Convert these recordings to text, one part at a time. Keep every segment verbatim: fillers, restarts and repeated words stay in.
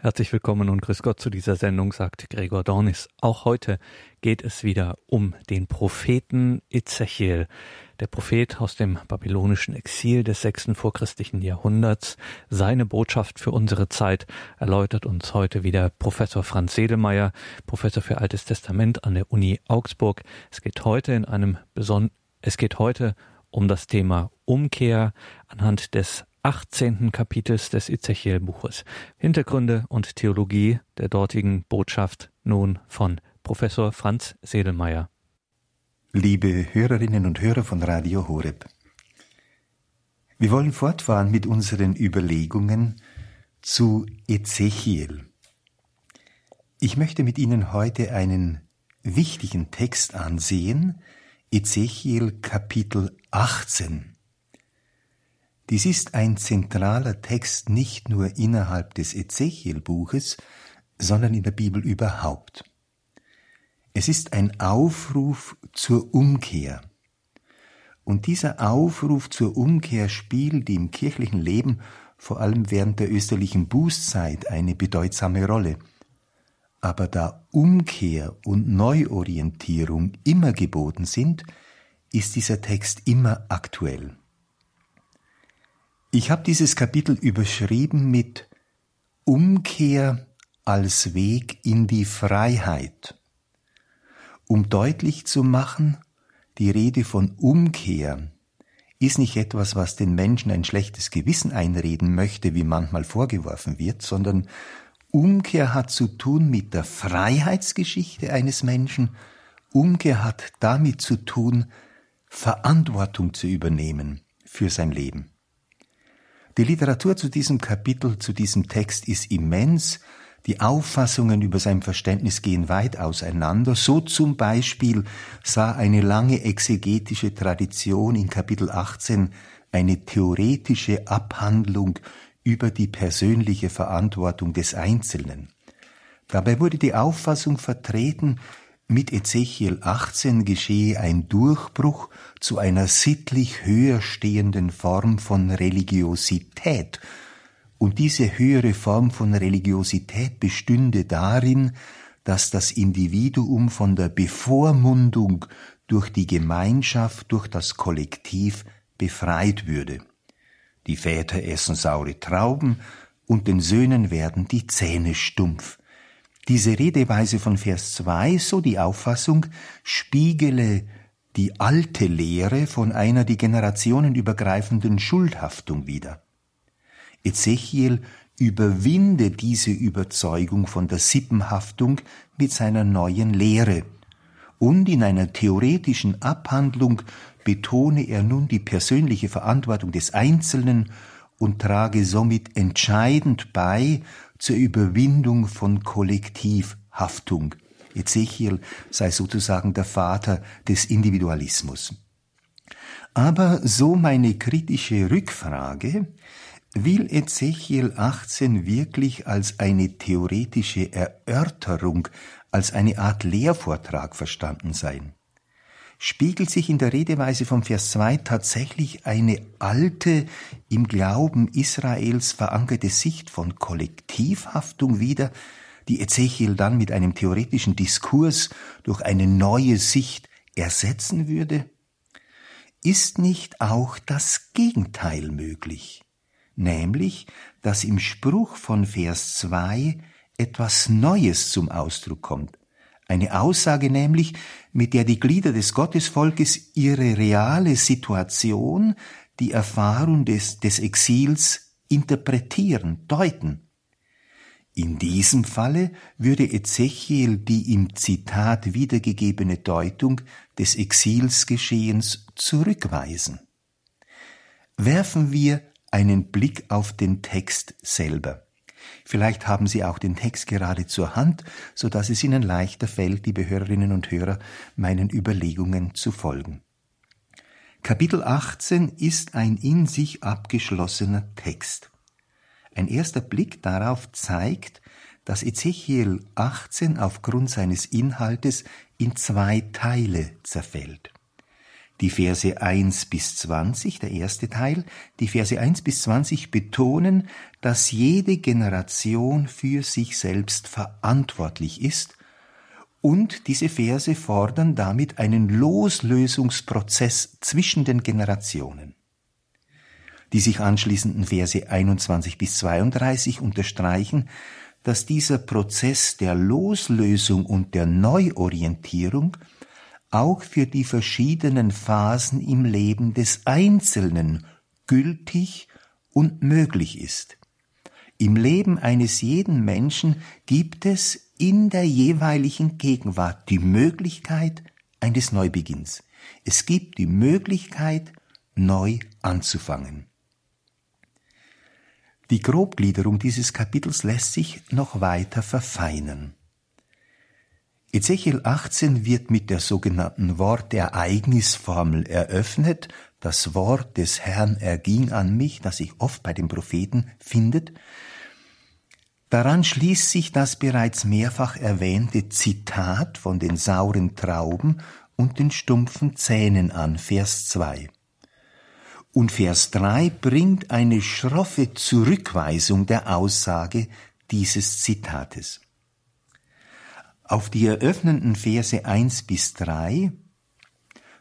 Herzlich willkommen und grüß Gott zu dieser Sendung, sagt Gregor Dornis. Auch heute geht es wieder um den Propheten Ezechiel. Der Prophet aus dem babylonischen Exil des sechsten vorchristlichen Jahrhunderts. Seine Botschaft für unsere Zeit erläutert uns heute wieder Professor Franz Sedlmeier, Professor für Altes Testament an der Uni Augsburg. Es geht heute in einem beson- Es geht heute um das Thema Umkehr anhand des achtzehnten Kapitels des Ezechiel-Buches. Hintergründe und Theologie der dortigen Botschaft nun von Professor Franz Sedlmeier. Liebe Hörerinnen und Hörer von Radio Horeb, wir wollen fortfahren mit unseren Überlegungen zu Ezechiel. Ich möchte mit Ihnen heute einen wichtigen Text ansehen, Ezechiel Kapitel achtzehn. Dies ist ein zentraler Text nicht nur innerhalb des Ezechiel-Buches, sondern in der Bibel überhaupt. Es ist ein Aufruf zur Umkehr. Und dieser Aufruf zur Umkehr spielt im kirchlichen Leben, vor allem während der österlichen Bußzeit, eine bedeutsame Rolle. Aber da Umkehr und Neuorientierung immer geboten sind, ist dieser Text immer aktuell. Ich habe dieses Kapitel überschrieben mit Umkehr als Weg in die Freiheit, um deutlich zu machen, die Rede von Umkehr ist nicht etwas, was den Menschen ein schlechtes Gewissen einreden möchte, wie manchmal vorgeworfen wird, sondern Umkehr hat zu tun mit der Freiheitsgeschichte eines Menschen, Umkehr hat damit zu tun, Verantwortung zu übernehmen für sein Leben. Die Literatur zu diesem Kapitel, zu diesem Text ist immens. Die Auffassungen über sein Verständnis gehen weit auseinander. So zum Beispiel sah eine lange exegetische Tradition in Kapitel achtzehn eine theoretische Abhandlung über die persönliche Verantwortung des Einzelnen. Dabei wurde die Auffassung vertreten, mit Ezechiel achtzehn geschehe ein Durchbruch zu einer sittlich höher stehenden Form von Religiosität. Und diese höhere Form von Religiosität bestünde darin, dass das Individuum von der Bevormundung durch die Gemeinschaft, durch das Kollektiv befreit würde. Die Väter essen saure Trauben und den Söhnen werden die Zähne stumpf. Diese Redeweise von Vers zwei, so die Auffassung, spiegele die alte Lehre von einer die Generationen übergreifenden Schuldhaftung wider. Ezechiel überwinde diese Überzeugung von der Sippenhaftung mit seiner neuen Lehre. Und in einer theoretischen Abhandlung betone er nun die persönliche Verantwortung des Einzelnen und trage somit entscheidend bei zur Überwindung von Kollektivhaftung. Ezechiel sei sozusagen der Vater des Individualismus. Aber so meine kritische Rückfrage, will Ezechiel achtzehn wirklich als eine theoretische Erörterung, als eine Art Lehrvortrag verstanden sein? Spiegelt sich in der Redeweise vom Vers zwei tatsächlich eine alte, im Glauben Israels verankerte Sicht von Kollektivhaftung wider, die Ezechiel dann mit einem theoretischen Diskurs durch eine neue Sicht ersetzen würde? Ist nicht auch das Gegenteil möglich? Nämlich, dass im Spruch von Vers zwei etwas Neues zum Ausdruck kommt. Eine Aussage nämlich, mit der die Glieder des Gottesvolkes ihre reale Situation, die Erfahrung des, des Exils interpretieren, deuten. In diesem Falle würde Ezechiel die im Zitat wiedergegebene Deutung des Exilsgeschehens zurückweisen. Werfen wir einen Blick auf den Text selber. Vielleicht haben Sie auch den Text gerade zur Hand, so dass es Ihnen leichter fällt, liebe Hörerinnen und Hörer, meinen Überlegungen zu folgen. Kapitel achtzehn ist ein in sich abgeschlossener Text. Ein erster Blick darauf zeigt, dass Ezechiel achtzehn aufgrund seines Inhaltes in zwei Teile zerfällt. Die Verse eins bis zwanzig, der erste Teil, die Verse eins bis zwanzig betonen, dass jede Generation für sich selbst verantwortlich ist, und diese Verse fordern damit einen Loslösungsprozess zwischen den Generationen. Die sich anschließenden Verse einundzwanzig bis zweiunddreißig unterstreichen, dass dieser Prozess der Loslösung und der Neuorientierung auch für die verschiedenen Phasen im Leben des Einzelnen gültig und möglich ist. Im Leben eines jeden Menschen gibt es in der jeweiligen Gegenwart die Möglichkeit eines Neubeginns. Es gibt die Möglichkeit, neu anzufangen. Die Grobgliederung dieses Kapitels lässt sich noch weiter verfeinern. Ezechiel achtzehn wird mit der sogenannten Wortereignisformel eröffnet. Das Wort des Herrn erging an mich, das sich oft bei den Propheten findet. Daran schließt sich das bereits mehrfach erwähnte Zitat von den sauren Trauben und den stumpfen Zähnen an, Vers zwei. Und Vers drei bringt eine schroffe Zurückweisung der Aussage dieses Zitates. Auf die eröffnenden Verse eins bis drei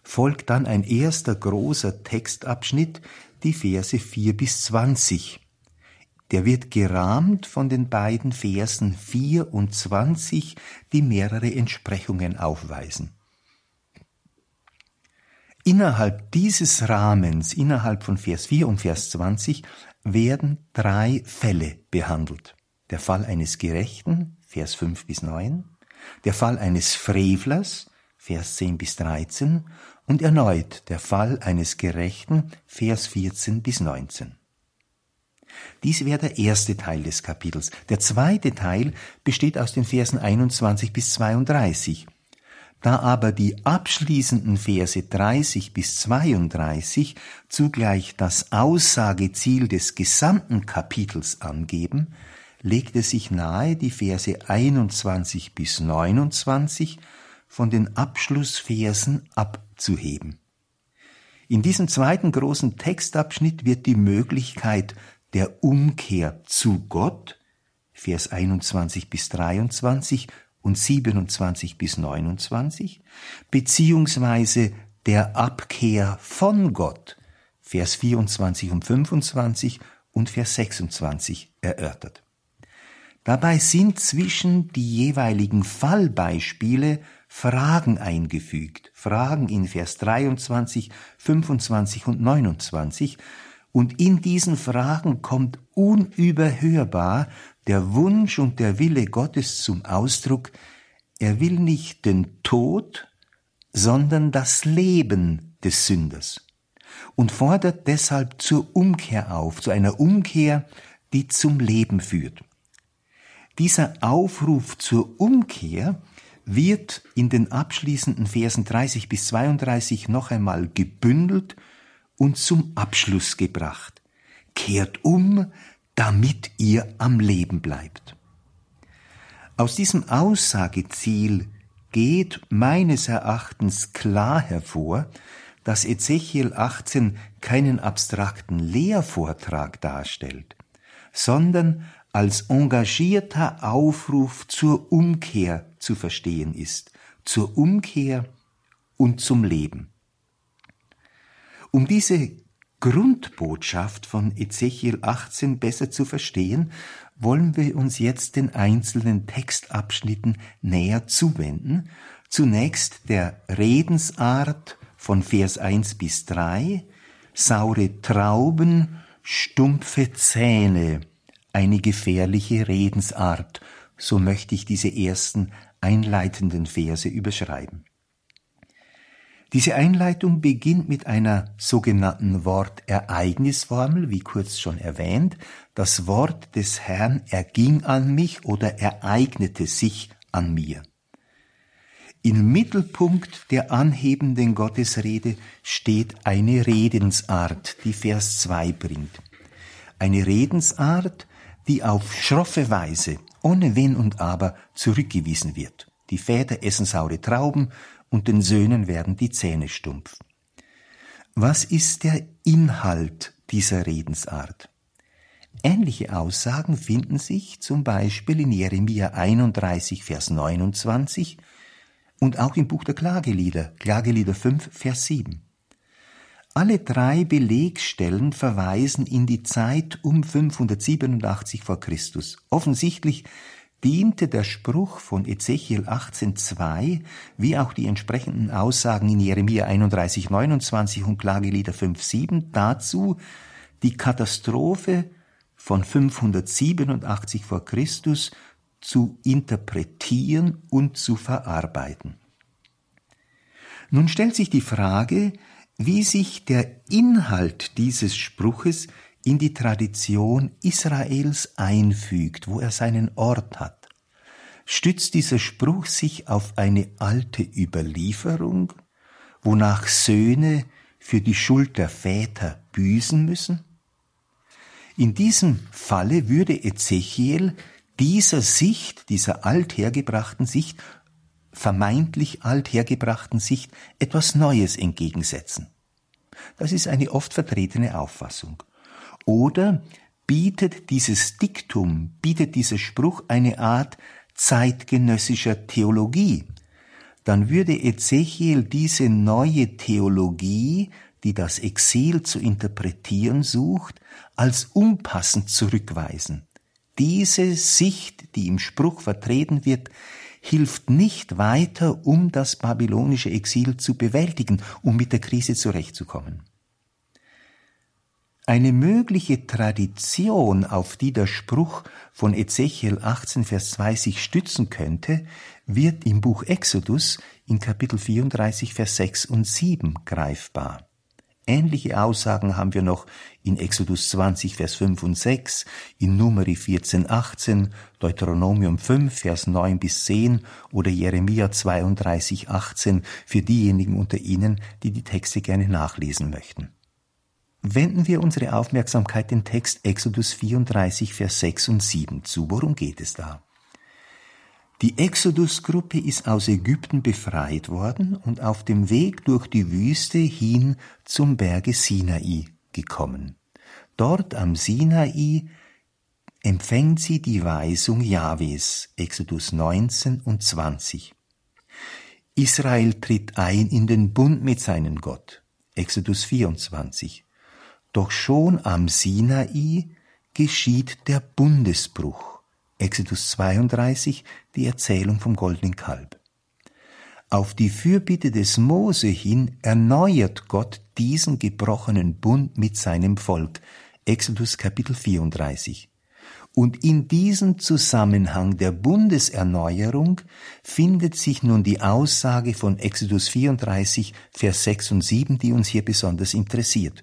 folgt dann ein erster großer Textabschnitt, die Verse vier bis zwanzig. Der wird gerahmt von den beiden Versen vier und zwanzig, die mehrere Entsprechungen aufweisen. Innerhalb dieses Rahmens, innerhalb von Vers vier und Vers zwanzig, werden drei Fälle behandelt. Der Fall eines Gerechten, Vers fünf bis neun, der Fall eines Frevlers, Vers zehn bis dreizehn, und erneut der Fall eines Gerechten, Vers vierzehn bis neunzehn. Dies wäre der erste Teil des Kapitels. Der zweite Teil besteht aus den Versen einundzwanzig bis zweiunddreißig. Da aber die abschließenden Verse dreißig bis zweiunddreißig zugleich das Aussageziel des gesamten Kapitels angeben, legt es sich nahe, die Verse einundzwanzig bis neunundzwanzig von den Abschlussversen abzuheben. In diesem zweiten großen Textabschnitt wird die Möglichkeit der Umkehr zu Gott, Vers einundzwanzig bis dreiundzwanzig, und siebenundzwanzig bis neunundzwanzig, beziehungsweise der Abkehr von Gott, Vers vierundzwanzig und fünfundzwanzig und Vers sechsundzwanzig erörtert. Dabei sind zwischen die jeweiligen Fallbeispiele Fragen eingefügt, Fragen in Vers dreiundzwanzig, fünfundzwanzig und neunundzwanzig, und in diesen Fragen kommt unüberhörbar der Wunsch und der Wille Gottes zum Ausdruck, er will nicht den Tod, sondern das Leben des Sünders und fordert deshalb zur Umkehr auf, zu einer Umkehr, die zum Leben führt. Dieser Aufruf zur Umkehr wird in den abschließenden Versen dreißig bis zweiunddreißig noch einmal gebündelt und zum Abschluss gebracht. Kehrt um, damit ihr am Leben bleibt. Aus diesem Aussageziel geht meines Erachtens klar hervor, dass Ezechiel achtzehn keinen abstrakten Lehrvortrag darstellt, sondern als engagierter Aufruf zur Umkehr zu verstehen ist, zur Umkehr und zum Leben. Um diese Grundbotschaft von Ezechiel achtzehn besser zu verstehen, wollen wir uns jetzt den einzelnen Textabschnitten näher zuwenden. Zunächst der Redensart von Vers eins bis drei, saure Trauben, stumpfe Zähne, eine gefährliche Redensart, so möchte ich diese ersten einleitenden Verse überschreiben. Diese Einleitung beginnt mit einer sogenannten Wortereignisformel, wie kurz schon erwähnt. Das Wort des Herrn erging an mich oder ereignete sich an mir. Im Mittelpunkt der anhebenden Gottesrede steht eine Redensart, die Vers zwei bringt. Eine Redensart, die auf schroffe Weise, ohne Wenn und Aber, zurückgewiesen wird. Die Väter essen saure Trauben, und den Söhnen werden die Zähne stumpf. Was ist der Inhalt dieser Redensart? Ähnliche Aussagen finden sich zum Beispiel in Jeremia einunddreißig, Vers neunundzwanzig und auch im Buch der Klagelieder, Klagelieder fünf, Vers sieben. Alle drei Belegstellen verweisen in die Zeit um fünfhundertsiebenundachtzig vor Christus. Offensichtlich diente der Spruch von Ezechiel achtzehn zwei, wie auch die entsprechenden Aussagen in Jeremia einunddreißig, neunundzwanzig und Klagelieder fünf, sieben dazu, die Katastrophe von fünfhundertsiebenundachtzig vor Christus zu interpretieren und zu verarbeiten. Nun stellt sich die Frage, wie sich der Inhalt dieses Spruches in die Tradition Israels einfügt, wo er seinen Ort hat. Stützt dieser Spruch sich auf eine alte Überlieferung, wonach Söhne für die Schuld der Väter büßen müssen? In diesem Falle würde Ezechiel dieser Sicht, dieser althergebrachten Sicht, vermeintlich althergebrachten Sicht, etwas Neues entgegensetzen. Das ist eine oft vertretene Auffassung. Oder bietet dieses Diktum, bietet dieser Spruch eine Art zeitgenössischer Theologie? Dann würde Ezechiel diese neue Theologie, die das Exil zu interpretieren sucht, als unpassend zurückweisen. Diese Sicht, die im Spruch vertreten wird, hilft nicht weiter, um das babylonische Exil zu bewältigen, um mit der Krise zurechtzukommen. Eine mögliche Tradition, auf die der Spruch von Ezechiel achtzehn, Vers zwei sich stützen könnte, wird im Buch Exodus in Kapitel vierunddreißig, Vers sechs und sieben greifbar. Ähnliche Aussagen haben wir noch in Exodus zwanzig, Vers fünf und sechs, in Numeri vierzehn, achtzehn, Deuteronomium fünf, Vers neun bis zehn oder Jeremia zweiunddreißig, achtzehn für diejenigen unter Ihnen, die die Texte gerne nachlesen möchten. Wenden wir unsere Aufmerksamkeit dem Text Exodus vierunddreißig, Vers sechs und sieben zu. Worum geht es da? Die Exodus-Gruppe ist aus Ägypten befreit worden und auf dem Weg durch die Wüste hin zum Berge Sinai gekommen. Dort am Sinai empfängt sie die Weisung Jahwes, Exodus neunzehn und zwanzig. Israel tritt ein in den Bund mit seinem Gott, Exodus vierundzwanzig. Doch schon am Sinai geschieht der Bundesbruch. Exodus zweiunddreißig, die Erzählung vom goldenen Kalb. Auf die Fürbitte des Mose hin erneuert Gott diesen gebrochenen Bund mit seinem Volk. Exodus Kapitel vierunddreißig. Und in diesem Zusammenhang der Bundeserneuerung findet sich nun die Aussage von Exodus vierunddreißig, Vers sechs und sieben, die uns hier besonders interessiert.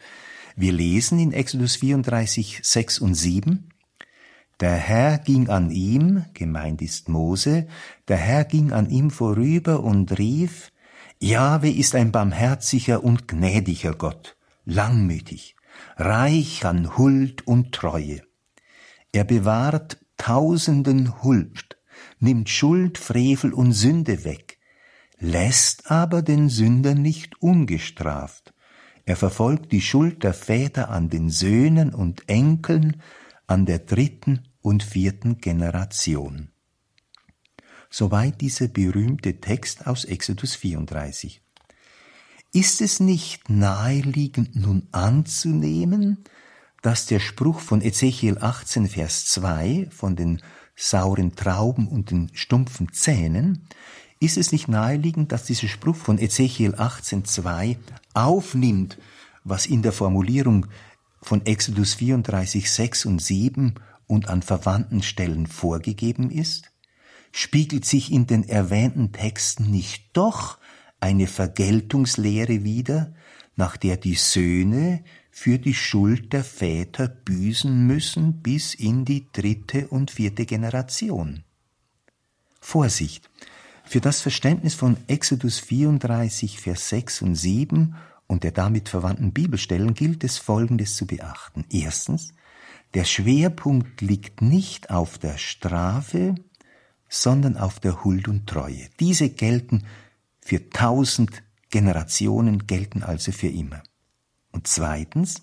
Wir lesen in Exodus vierunddreißig, sechs und sieben: Der Herr ging an ihm, gemeint ist Mose, der Herr ging an ihm vorüber und rief: Jahwe ist ein barmherziger und gnädiger Gott, langmütig, reich an Huld und Treue. Er bewahrt Tausenden Huld, nimmt Schuld, Frevel und Sünde weg, lässt aber den Sünder nicht ungestraft. Er verfolgt die Schuld der Väter an den Söhnen und Enkeln, an der dritten und vierten Generation. Soweit dieser berühmte Text aus Exodus vierunddreißig. Ist es nicht naheliegend nun anzunehmen, dass der Spruch von Ezechiel achtzehn, Vers zwei, von den sauren Trauben und den stumpfen Zähnen, ist es nicht naheliegend, dass dieser Spruch von Ezechiel achtzehn, zwei aufnimmt, was in der Formulierung von Exodus vierunddreißig, sechs und sieben und an verwandten Stellen vorgegeben ist? Spiegelt sich in den erwähnten Texten nicht doch eine Vergeltungslehre wider, nach der die Söhne für die Schuld der Väter büßen müssen bis in die dritte und vierte Generation? Vorsicht! Für das Verständnis von Exodus vierunddreißig, Vers sechs und sieben und der damit verwandten Bibelstellen gilt es, Folgendes zu beachten. Erstens, der Schwerpunkt liegt nicht auf der Strafe, sondern auf der Huld und Treue. Diese gelten für tausend Generationen, gelten also für immer. Und zweitens,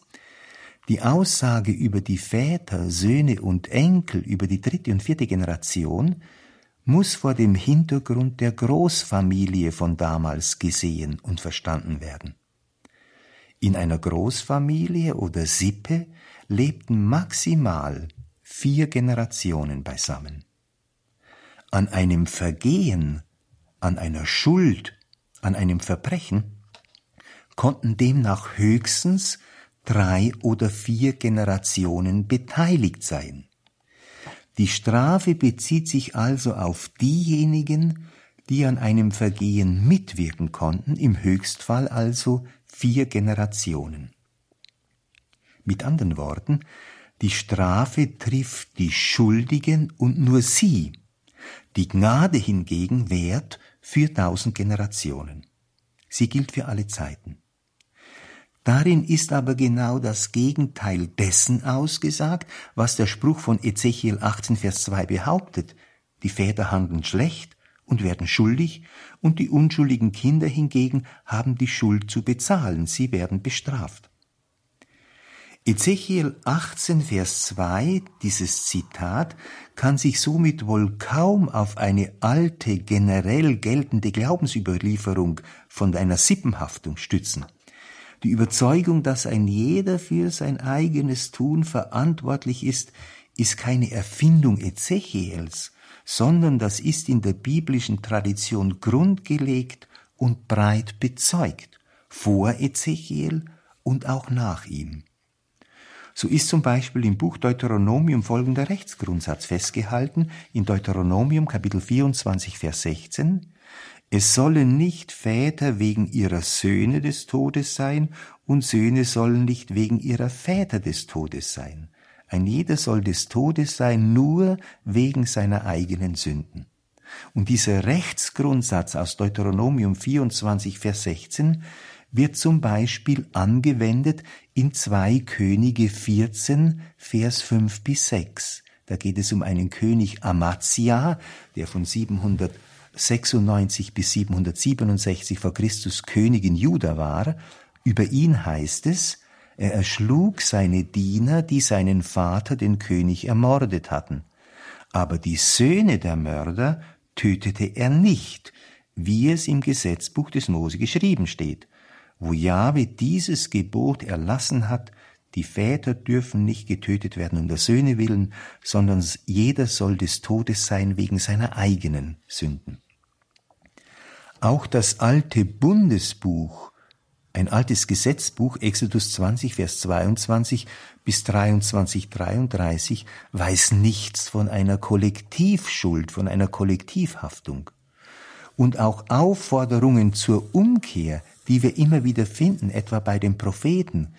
die Aussage über die Väter, Söhne und Enkel, über die dritte und vierte Generation, muss vor dem Hintergrund der Großfamilie von damals gesehen und verstanden werden. In einer Großfamilie oder Sippe lebten maximal vier Generationen beisammen. An einem Vergehen, an einer Schuld, an einem Verbrechen konnten demnach höchstens drei oder vier Generationen beteiligt sein. Die Strafe bezieht sich also auf diejenigen, die an einem Vergehen mitwirken konnten, im Höchstfall also vier Generationen. Mit anderen Worten, die Strafe trifft die Schuldigen und nur sie, die Gnade hingegen währt für tausend Generationen. Sie gilt für alle Zeiten. Darin ist aber genau das Gegenteil dessen ausgesagt, was der Spruch von Ezechiel achtzehn, Vers zwei behauptet. Die Väter handeln schlecht und werden schuldig, und die unschuldigen Kinder hingegen haben die Schuld zu bezahlen, sie werden bestraft. Ezechiel achtzehn, Vers zwei, dieses Zitat, kann sich somit wohl kaum auf eine alte, generell geltende Glaubensüberlieferung von einer Sippenhaftung stützen. Die Überzeugung, dass ein jeder für sein eigenes Tun verantwortlich ist, ist keine Erfindung Ezechiels, sondern das ist in der biblischen Tradition grundgelegt und breit bezeugt, vor Ezechiel und auch nach ihm. So ist zum Beispiel im Buch Deuteronomium folgender Rechtsgrundsatz festgehalten, in Deuteronomium Kapitel vierundzwanzig, Vers sechzehn: Es sollen nicht Väter wegen ihrer Söhne des Todes sein, und Söhne sollen nicht wegen ihrer Väter des Todes sein. Ein jeder soll des Todes sein, nur wegen seiner eigenen Sünden. Und dieser Rechtsgrundsatz aus Deuteronomium vierundzwanzig, Vers sechzehn wird zum Beispiel angewendet in zwei Könige vierzehn, Vers fünf bis sechs. Da geht es um einen König Amazia, der von siebenhundertsechsundneunzig bis siebenhundertsiebenundsechzig vor Christus König in Juda war. Über ihn heißt es, er erschlug seine Diener, die seinen Vater, den König, ermordet hatten. Aber die Söhne der Mörder tötete er nicht, wie es im Gesetzbuch des Mose geschrieben steht, wo Jahwe dieses Gebot erlassen hat: Die Väter dürfen nicht getötet werden um der Söhne willen, sondern jeder soll des Todes sein wegen seiner eigenen Sünden. Auch das alte Bundesbuch, ein altes Gesetzbuch, Exodus zwanzig, Vers zweiundzwanzig bis dreiundzwanzig, dreiunddreißig, weiß nichts von einer Kollektivschuld, von einer Kollektivhaftung. Und auch Aufforderungen zur Umkehr, die wir immer wieder finden, etwa bei den Propheten,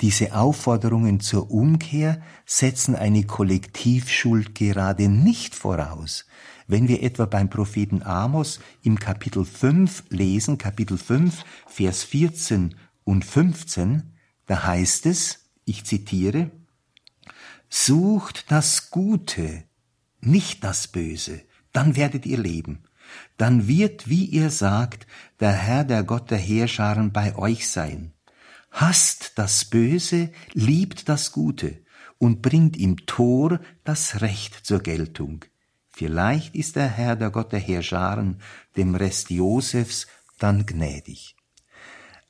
diese Aufforderungen zur Umkehr setzen eine Kollektivschuld gerade nicht voraus. Wenn wir etwa beim Propheten Amos im Kapitel fünf lesen, Kapitel fünf, Vers vierzehn und fünfzehn, da heißt es, ich zitiere: Sucht das Gute, nicht das Böse, dann werdet ihr leben. Dann wird, wie ihr sagt, der Herr, der Gott der Heerscharen, bei euch sein. Hasst das Böse, liebt das Gute und bringt im Tor das Recht zur Geltung. Vielleicht ist der Herr, der Gott der Heerscharen, dem Rest Josefs dann gnädig.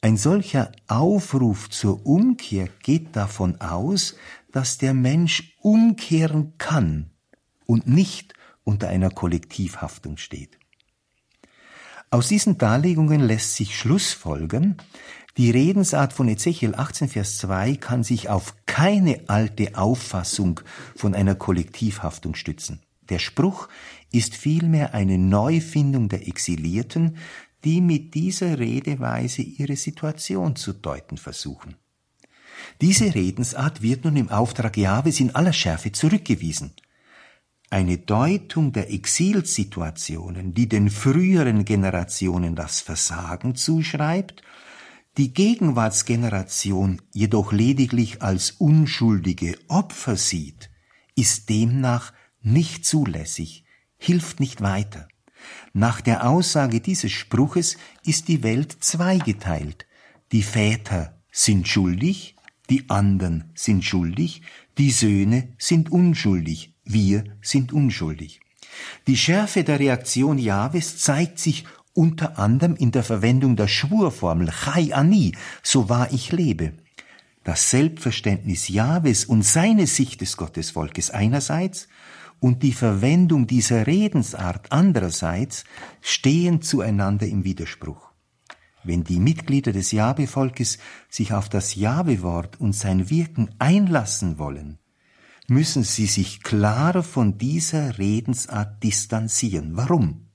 Ein solcher Aufruf zur Umkehr geht davon aus, dass der Mensch umkehren kann und nicht unter einer Kollektivhaftung steht. Aus diesen Darlegungen lässt sich schlussfolgern: Die Redensart von Ezechiel achtzehn, Vers zwei kann sich auf keine alte Auffassung von einer Kollektivhaftung stützen. Der Spruch ist vielmehr eine Neufindung der Exilierten, die mit dieser Redeweise ihre Situation zu deuten versuchen. Diese Redensart wird nun im Auftrag Jahwes in aller Schärfe zurückgewiesen. Eine Deutung der Exilsituationen, die den früheren Generationen das Versagen zuschreibt, die Gegenwartsgeneration jedoch lediglich als unschuldige Opfer sieht, ist demnach nicht zulässig, hilft nicht weiter. Nach der Aussage dieses Spruches ist die Welt zweigeteilt. Die Väter sind schuldig, die anderen sind schuldig, die Söhne sind unschuldig, wir sind unschuldig. Die Schärfe der Reaktion Jahwes zeigt sich unter anderem in der Verwendung der Schwurformel Chai Ani, so wahr ich lebe. Das Selbstverständnis Jahwes und seine Sicht des Gottesvolkes einerseits und die Verwendung dieser Redensart andererseits stehen zueinander im Widerspruch. Wenn die Mitglieder des Jahwe-Volkes sich auf das Jahwe-Wort und sein Wirken einlassen wollen, müssen sie sich klar von dieser Redensart distanzieren. Warum?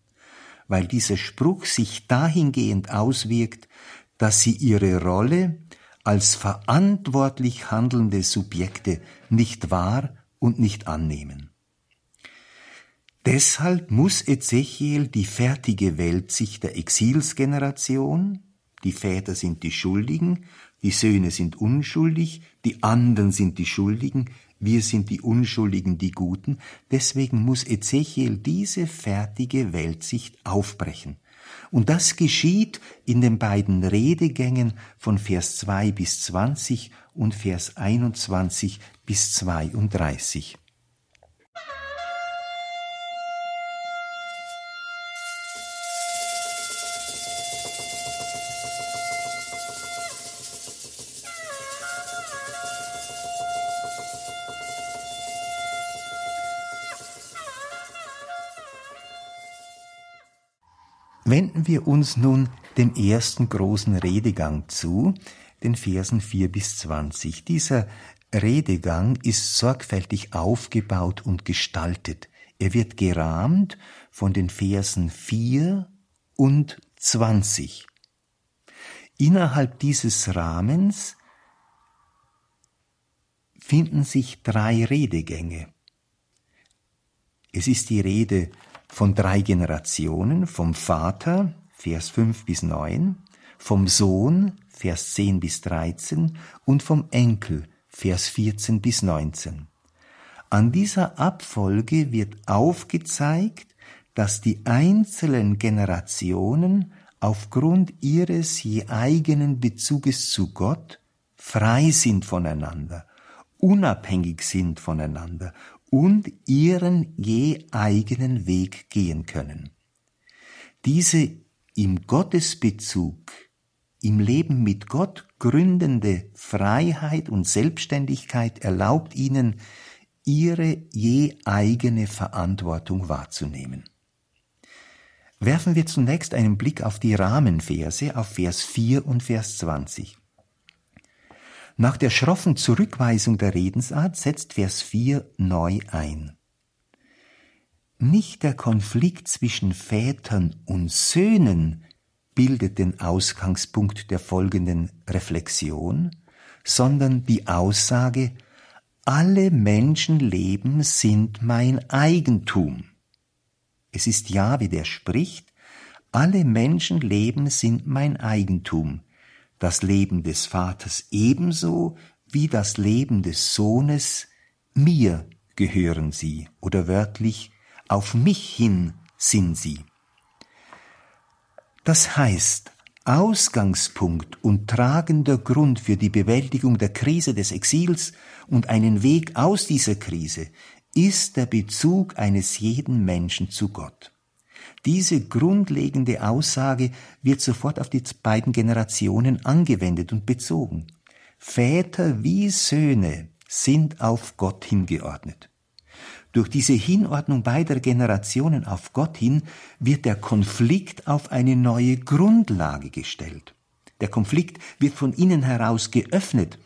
Weil dieser Spruch sich dahingehend auswirkt, dass sie ihre Rolle als verantwortlich handelnde Subjekte nicht wahr und nicht annehmen. Deshalb muss Ezechiel die fertige Weltsicht der Exilsgeneration, die Väter sind die Schuldigen, die Söhne sind unschuldig, die anderen sind die Schuldigen, wir sind die Unschuldigen, die Guten, deswegen muss Ezechiel diese fertige Weltsicht aufbrechen. Und das geschieht in den beiden Redegängen von Vers zwei bis zwanzig und Vers einundzwanzig bis zweiunddreißig. Wenden wir uns nun dem ersten großen Redegang zu, den Versen vier bis zwanzig. Dieser Redegang ist sorgfältig aufgebaut und gestaltet. Er wird gerahmt von den Versen vier und zwanzig. Innerhalb dieses Rahmens finden sich drei Redegänge. Es ist die Rede von drei Generationen, vom Vater, Vers fünf bis neun, vom Sohn, Vers zehn bis dreizehn und vom Enkel, Vers vierzehn bis neunzehn. An dieser Abfolge wird aufgezeigt, dass die einzelnen Generationen aufgrund ihres je eigenen Bezuges zu Gott frei sind voneinander, unabhängig sind voneinander und ihren je eigenen Weg gehen können. Diese im Gottesbezug, im Leben mit Gott gründende Freiheit und Selbstständigkeit erlaubt ihnen, ihre je eigene Verantwortung wahrzunehmen. Werfen wir zunächst einen Blick auf die Rahmenverse, auf Vers vier und Vers zwanzig. Nach der schroffen Zurückweisung der Redensart setzt Vers vier neu ein. Nicht der Konflikt zwischen Vätern und Söhnen bildet den Ausgangspunkt der folgenden Reflexion, sondern die Aussage, alle Menschenleben sind mein Eigentum. Es ist Jahwe, der spricht, alle Menschenleben sind mein Eigentum. Das Leben des Vaters ebenso wie das Leben des Sohnes, mir gehören sie, oder wörtlich, auf mich hin sind sie. Das heißt, Ausgangspunkt und tragender Grund für die Bewältigung der Krise des Exils und einen Weg aus dieser Krise ist der Bezug eines jeden Menschen zu Gott. Diese grundlegende Aussage wird sofort auf die beiden Generationen angewendet und bezogen. Väter wie Söhne sind auf Gott hingeordnet. Durch diese Hinordnung beider Generationen auf Gott hin wird der Konflikt auf eine neue Grundlage gestellt. Der Konflikt wird von innen heraus geöffnet,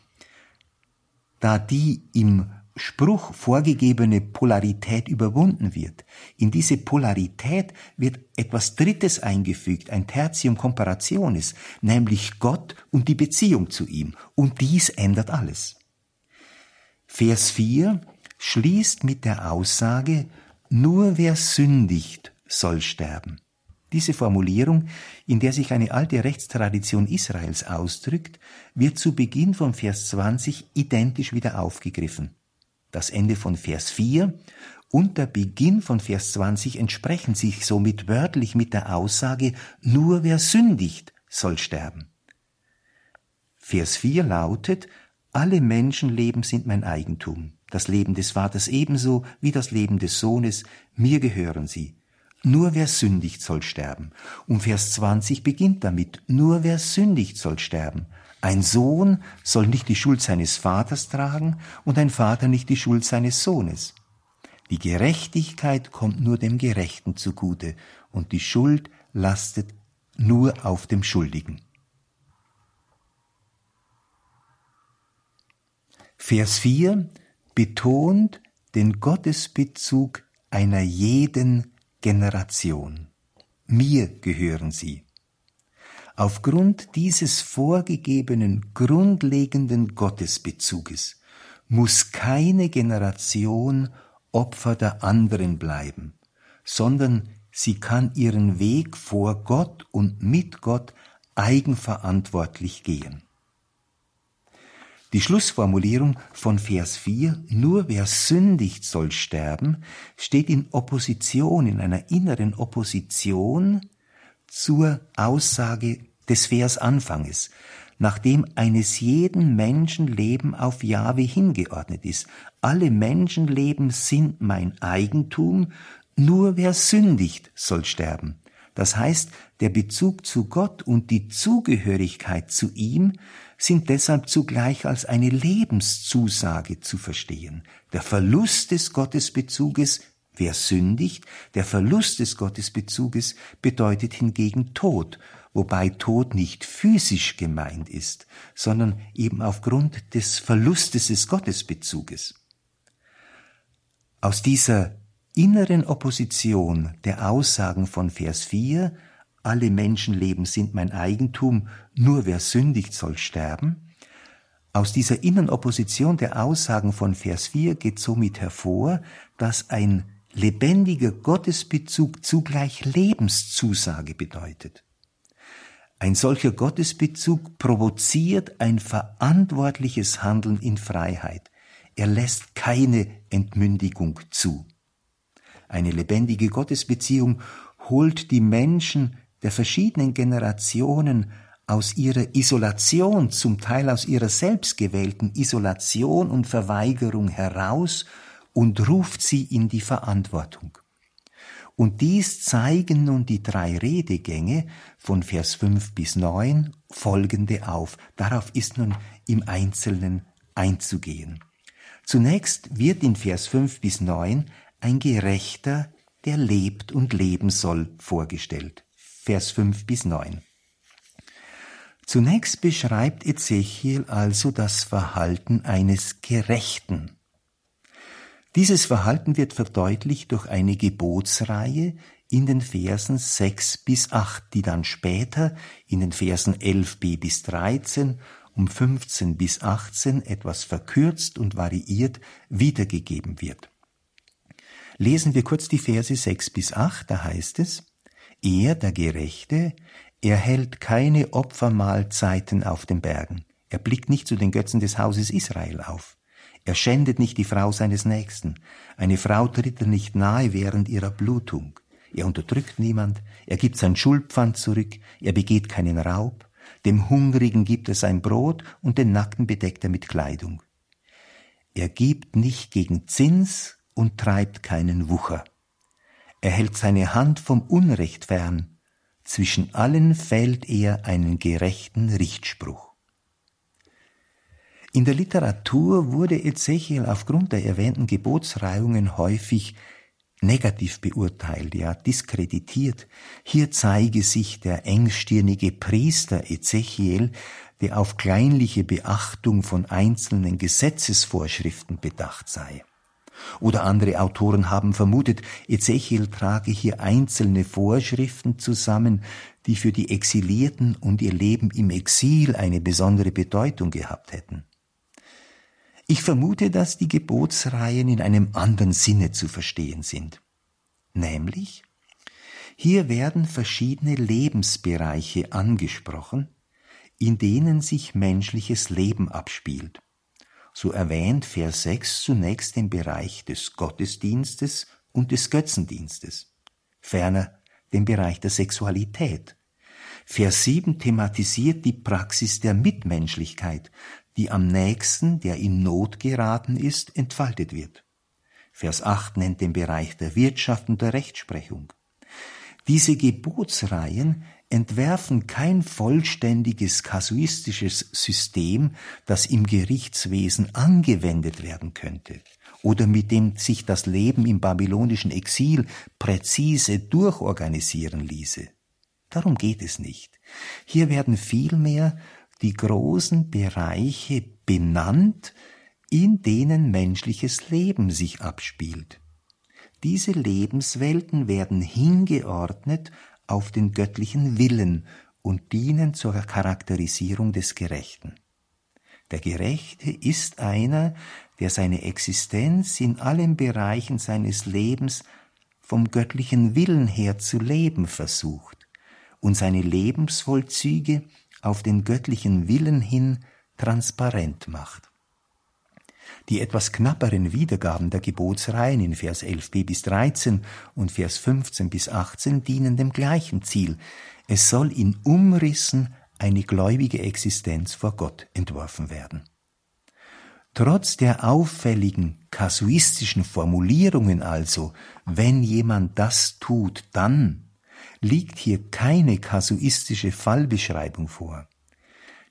da die im Spruch vorgegebene Polarität überwunden wird. In diese Polarität wird etwas Drittes eingefügt, ein Tertium Comparationis, nämlich Gott und die Beziehung zu ihm. Und dies ändert alles. Vers vier schließt mit der Aussage, nur wer sündigt, soll sterben. Diese Formulierung, in der sich eine alte Rechtstradition Israels ausdrückt, wird zu Beginn von Vers zwanzig identisch wieder aufgegriffen. Das Ende von Vers vier und der Beginn von Vers zwanzig entsprechen sich somit wörtlich mit der Aussage, nur wer sündigt, soll sterben. Vers vier lautet: Alle Menschenleben sind mein Eigentum. Das Leben des Vaters ebenso wie das Leben des Sohnes, mir gehören sie. Nur wer sündigt, soll sterben. Und Vers zwanzig beginnt damit: Nur wer sündigt, soll sterben. Ein Sohn soll nicht die Schuld seines Vaters tragen und ein Vater nicht die Schuld seines Sohnes. Die Gerechtigkeit kommt nur dem Gerechten zugute und die Schuld lastet nur auf dem Schuldigen. Vers vier betont den Gottesbezug einer jeden Generation. Mir gehören sie. Aufgrund dieses vorgegebenen, grundlegenden Gottesbezuges muss keine Generation Opfer der anderen bleiben, sondern sie kann ihren Weg vor Gott und mit Gott eigenverantwortlich gehen. Die Schlussformulierung von Vers vier, nur wer sündigt, soll sterben, steht in Opposition, in einer inneren Opposition zur Aussage des Versanfanges, nachdem eines jeden Menschenleben auf Jahwe hingeordnet ist. Alle Menschenleben sind mein Eigentum, nur wer sündigt, soll sterben. Das heißt, der Bezug zu Gott und die Zugehörigkeit zu ihm sind deshalb zugleich als eine Lebenszusage zu verstehen. Der Verlust des Gottesbezuges, wer sündigt, der Verlust des Gottesbezuges bedeutet hingegen Tod, wobei Tod nicht physisch gemeint ist, sondern eben aufgrund des Verlustes des Gottesbezuges. Aus dieser inneren Opposition der Aussagen von Vers vier, alle Menschenleben sind mein Eigentum, nur wer sündigt, soll sterben. Aus dieser inneren Opposition der Aussagen von Vers vier geht somit hervor, dass ein lebendiger Gottesbezug zugleich Lebenszusage bedeutet. Ein solcher Gottesbezug provoziert ein verantwortliches Handeln in Freiheit. Er lässt keine Entmündigung zu. Eine lebendige Gottesbeziehung holt die Menschen der verschiedenen Generationen aus ihrer Isolation, zum Teil aus ihrer selbstgewählten Isolation und Verweigerung heraus und ruft sie in die Verantwortung. Und dies zeigen nun die drei Redegänge von Vers fünf bis neun folgende auf. Darauf ist nun im Einzelnen einzugehen. Zunächst wird in Vers fünf bis neun ein Gerechter, der lebt und leben soll, vorgestellt. Vers fünf bis neun. Zunächst beschreibt Ezechiel also das Verhalten eines Gerechten. Dieses Verhalten wird verdeutlicht durch eine Gebotsreihe in den Versen sechs bis acht, die dann später in den Versen elf b bis dreizehn um fünfzehn bis achtzehn etwas verkürzt und variiert wiedergegeben wird. Lesen wir kurz die Verse sechs bis acht, da heißt es: Er, der Gerechte, er hält keine Opfermahlzeiten auf den Bergen. Er blickt nicht zu den Götzen des Hauses Israel auf. Er schändet nicht die Frau seines Nächsten. Eine Frau tritt er nicht nahe während ihrer Blutung. Er unterdrückt niemand. Er gibt sein Schuldpfand zurück. Er begeht keinen Raub. Dem Hungrigen gibt er sein Brot und den Nackten bedeckt er mit Kleidung. Er gibt nicht gegen Zins und treibt keinen Wucher. Er hält seine Hand vom Unrecht fern. Zwischen allen fällt er einen gerechten Richtspruch. In der Literatur wurde Ezechiel aufgrund der erwähnten Gebotsreihungen häufig negativ beurteilt, ja diskreditiert. Hier zeige sich der engstirnige Priester Ezechiel, der auf kleinliche Beachtung von einzelnen Gesetzesvorschriften bedacht sei. Oder andere Autoren haben vermutet, Ezechiel trage hier einzelne Vorschriften zusammen, die für die Exilierten und ihr Leben im Exil eine besondere Bedeutung gehabt hätten. Ich vermute, dass die Gebotsreihen in einem anderen Sinne zu verstehen sind. Nämlich, hier werden verschiedene Lebensbereiche angesprochen, in denen sich menschliches Leben abspielt. So erwähnt Vers sechs zunächst den Bereich des Gottesdienstes und des Götzendienstes, ferner den Bereich der Sexualität. Vers sieben thematisiert die Praxis der Mitmenschlichkeit, die am nächsten, der in Not geraten ist, entfaltet wird. Vers acht nennt den Bereich der Wirtschaft und der Rechtsprechung. Diese Gebotsreihen entwerfen kein vollständiges kasuistisches System, das im Gerichtswesen angewendet werden könnte oder mit dem sich das Leben im babylonischen Exil präzise durchorganisieren ließe. Darum geht es nicht. Hier werden vielmehr die großen Bereiche benannt, in denen menschliches Leben sich abspielt. Diese Lebenswelten werden hingeordnet auf den göttlichen Willen und dienen zur Charakterisierung des Gerechten. Der Gerechte ist einer, der seine Existenz in allen Bereichen seines Lebens vom göttlichen Willen her zu leben versucht und seine Lebensvollzüge auf den göttlichen Willen hin transparent macht. Die etwas knapperen Wiedergaben der Gebotsreihen in Vers elf b bis dreizehn und Vers fünfzehn bis achtzehn dienen dem gleichen Ziel. Es soll in Umrissen eine gläubige Existenz vor Gott entworfen werden. Trotz der auffälligen kasuistischen Formulierungen also, wenn jemand das tut, dann, liegt hier keine kasuistische Fallbeschreibung vor.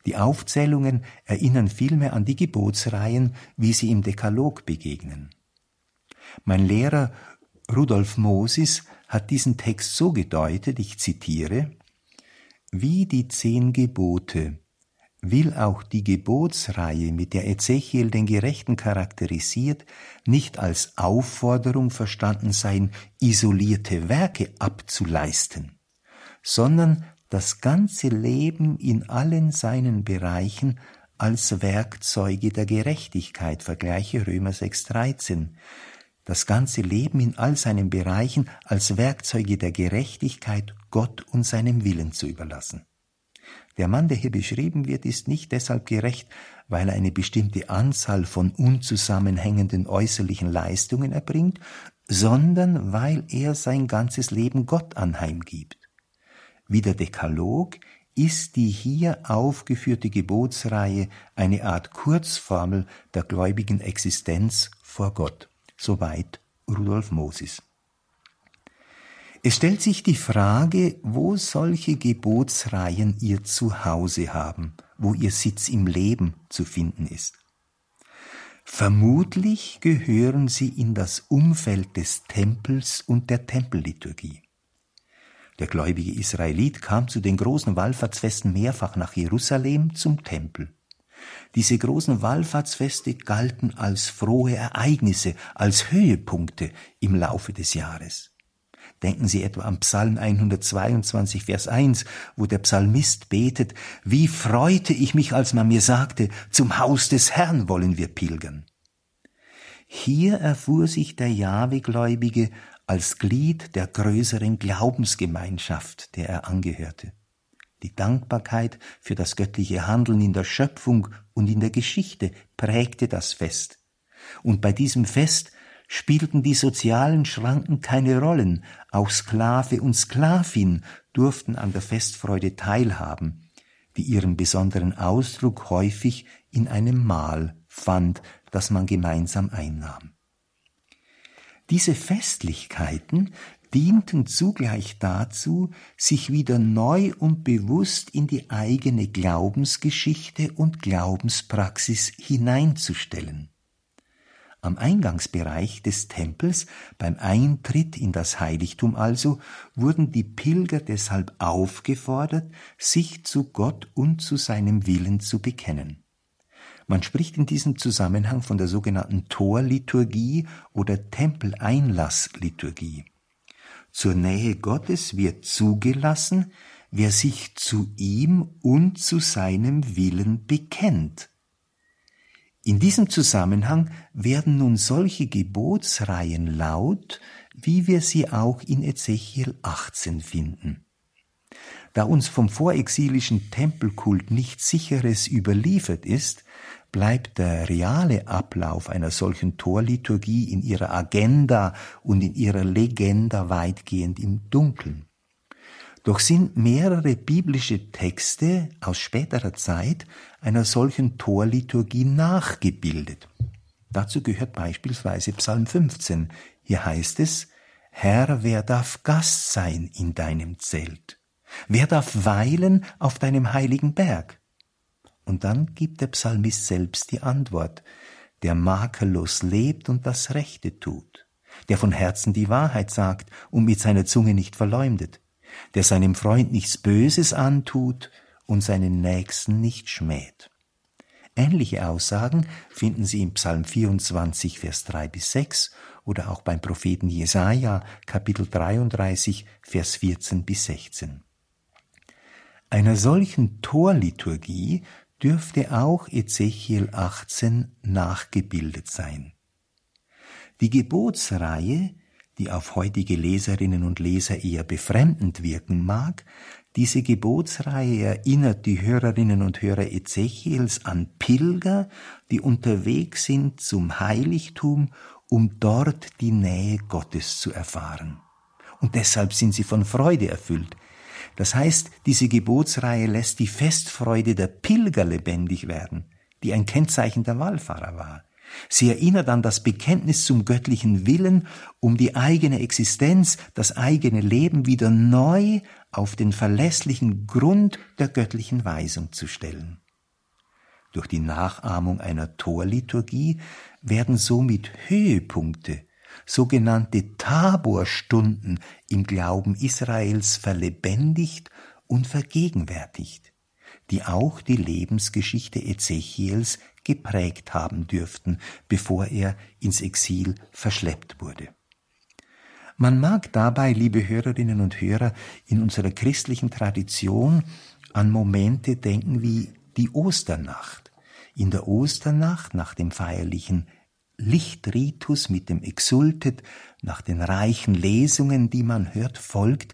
Die Aufzählungen erinnern vielmehr an die Gebotsreihen, wie sie im Dekalog begegnen. Mein Lehrer Rudolf Moses hat diesen Text so gedeutet, ich zitiere, wie die zehn Gebote will auch die Gebotsreihe, mit der Ezechiel den Gerechten charakterisiert, nicht als Aufforderung verstanden sein, isolierte Werke abzuleisten, sondern das ganze Leben in allen seinen Bereichen als Werkzeuge der Gerechtigkeit, vergleiche Römer sechs dreizehn, das ganze Leben in all seinen Bereichen als Werkzeuge der Gerechtigkeit Gott und seinem Willen zu überlassen. Der Mann, der hier beschrieben wird, ist nicht deshalb gerecht, weil er eine bestimmte Anzahl von unzusammenhängenden äußerlichen Leistungen erbringt, sondern weil er sein ganzes Leben Gott anheimgibt. Wie der Dekalog ist die hier aufgeführte Gebotsreihe eine Art Kurzformel der gläubigen Existenz vor Gott. Soweit Rudolf Moses. Es stellt sich die Frage, wo solche Gebotsreihen ihr Zuhause haben, wo ihr Sitz im Leben zu finden ist. Vermutlich gehören sie in das Umfeld des Tempels und der Tempelliturgie. Der gläubige Israelit kam zu den großen Wallfahrtsfesten mehrfach nach Jerusalem zum Tempel. Diese großen Wallfahrtsfeste galten als frohe Ereignisse, als Höhepunkte im Laufe des Jahres. Denken Sie etwa am Psalm hundertzweiundzwanzig, Vers eins, wo der Psalmist betet, wie freute ich mich, als man mir sagte, zum Haus des Herrn wollen wir pilgern. Hier erfuhr sich der Jahwe-Gläubige als Glied der größeren Glaubensgemeinschaft, der er angehörte. Die Dankbarkeit für das göttliche Handeln in der Schöpfung und in der Geschichte prägte das Fest. Und bei diesem Fest spielten die sozialen Schranken keine Rollen, auch Sklave und Sklavin durften an der Festfreude teilhaben, die ihren besonderen Ausdruck häufig in einem Mahl fand, das man gemeinsam einnahm. Diese Festlichkeiten dienten zugleich dazu, sich wieder neu und bewusst in die eigene Glaubensgeschichte und Glaubenspraxis hineinzustellen. Am Eingangsbereich des Tempels, beim Eintritt in das Heiligtum also, wurden die Pilger deshalb aufgefordert, sich zu Gott und zu seinem Willen zu bekennen. Man spricht in diesem Zusammenhang von der sogenannten Torliturgie oder Tempeleinlassliturgie. Zur Nähe Gottes wird zugelassen, wer sich zu ihm und zu seinem Willen bekennt. In diesem Zusammenhang werden nun solche Gebotsreihen laut, wie wir sie auch in Ezechiel achtzehn finden. Da uns vom vorexilischen Tempelkult nichts Sicheres überliefert ist, bleibt der reale Ablauf einer solchen Torliturgie in ihrer Agenda und in ihrer Legenda weitgehend im Dunkeln. Doch sind mehrere biblische Texte aus späterer Zeit einer solchen Torliturgie nachgebildet. Dazu gehört beispielsweise Psalm fünfzehn. Hier heißt es: Herr, wer darf Gast sein in deinem Zelt? Wer darf weilen auf deinem heiligen Berg? Und dann gibt der Psalmist selbst die Antwort: der makellos lebt und das Rechte tut, der von Herzen die Wahrheit sagt und mit seiner Zunge nicht verleumdet, der seinem Freund nichts Böses antut und seinen Nächsten nicht schmäht. Ähnliche Aussagen finden Sie im Psalm vierundzwanzig, Vers drei bis sechs oder auch beim Propheten Jesaja, Kapitel dreiunddreißig, Vers vierzehn bis sechzehn. Einer solchen Torliturgie dürfte auch Ezechiel achtzehn nachgebildet sein. Die Gebotsreihe, die auf heutige Leserinnen und Leser eher befremdend wirken mag, diese Gebotsreihe erinnert die Hörerinnen und Hörer Ezechiels an Pilger, die unterwegs sind zum Heiligtum, um dort die Nähe Gottes zu erfahren. Und deshalb sind sie von Freude erfüllt. Das heißt, diese Gebotsreihe lässt die Festfreude der Pilger lebendig werden, die ein Kennzeichen der Wallfahrer war. Sie erinnert an das Bekenntnis zum göttlichen Willen, um die eigene Existenz, das eigene Leben wieder neu auf den verlässlichen Grund der göttlichen Weisung zu stellen. Durch die Nachahmung einer Torliturgie werden somit Höhepunkte, sogenannte Taborstunden im Glauben Israels verlebendigt und vergegenwärtigt, die auch die Lebensgeschichte Ezechiels geprägt haben dürften, bevor er ins Exil verschleppt wurde. Man mag dabei, liebe Hörerinnen und Hörer, in unserer christlichen Tradition an Momente denken wie die Osternacht. In der Osternacht nach dem feierlichen Lichtritus mit dem Exultet, nach den reichen Lesungen, die man hört, folgt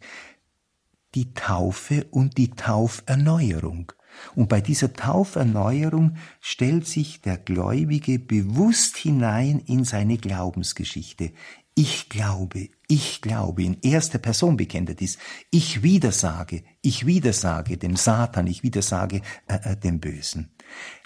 die Taufe und die Tauferneuerung. Und bei dieser Tauferneuerung stellt sich der Gläubige bewusst hinein in seine Glaubensgeschichte. Ich glaube, ich glaube, in erster Person bekennt er dies. Ich widersage, ich widersage dem Satan, ich widersage äh, äh, dem Bösen.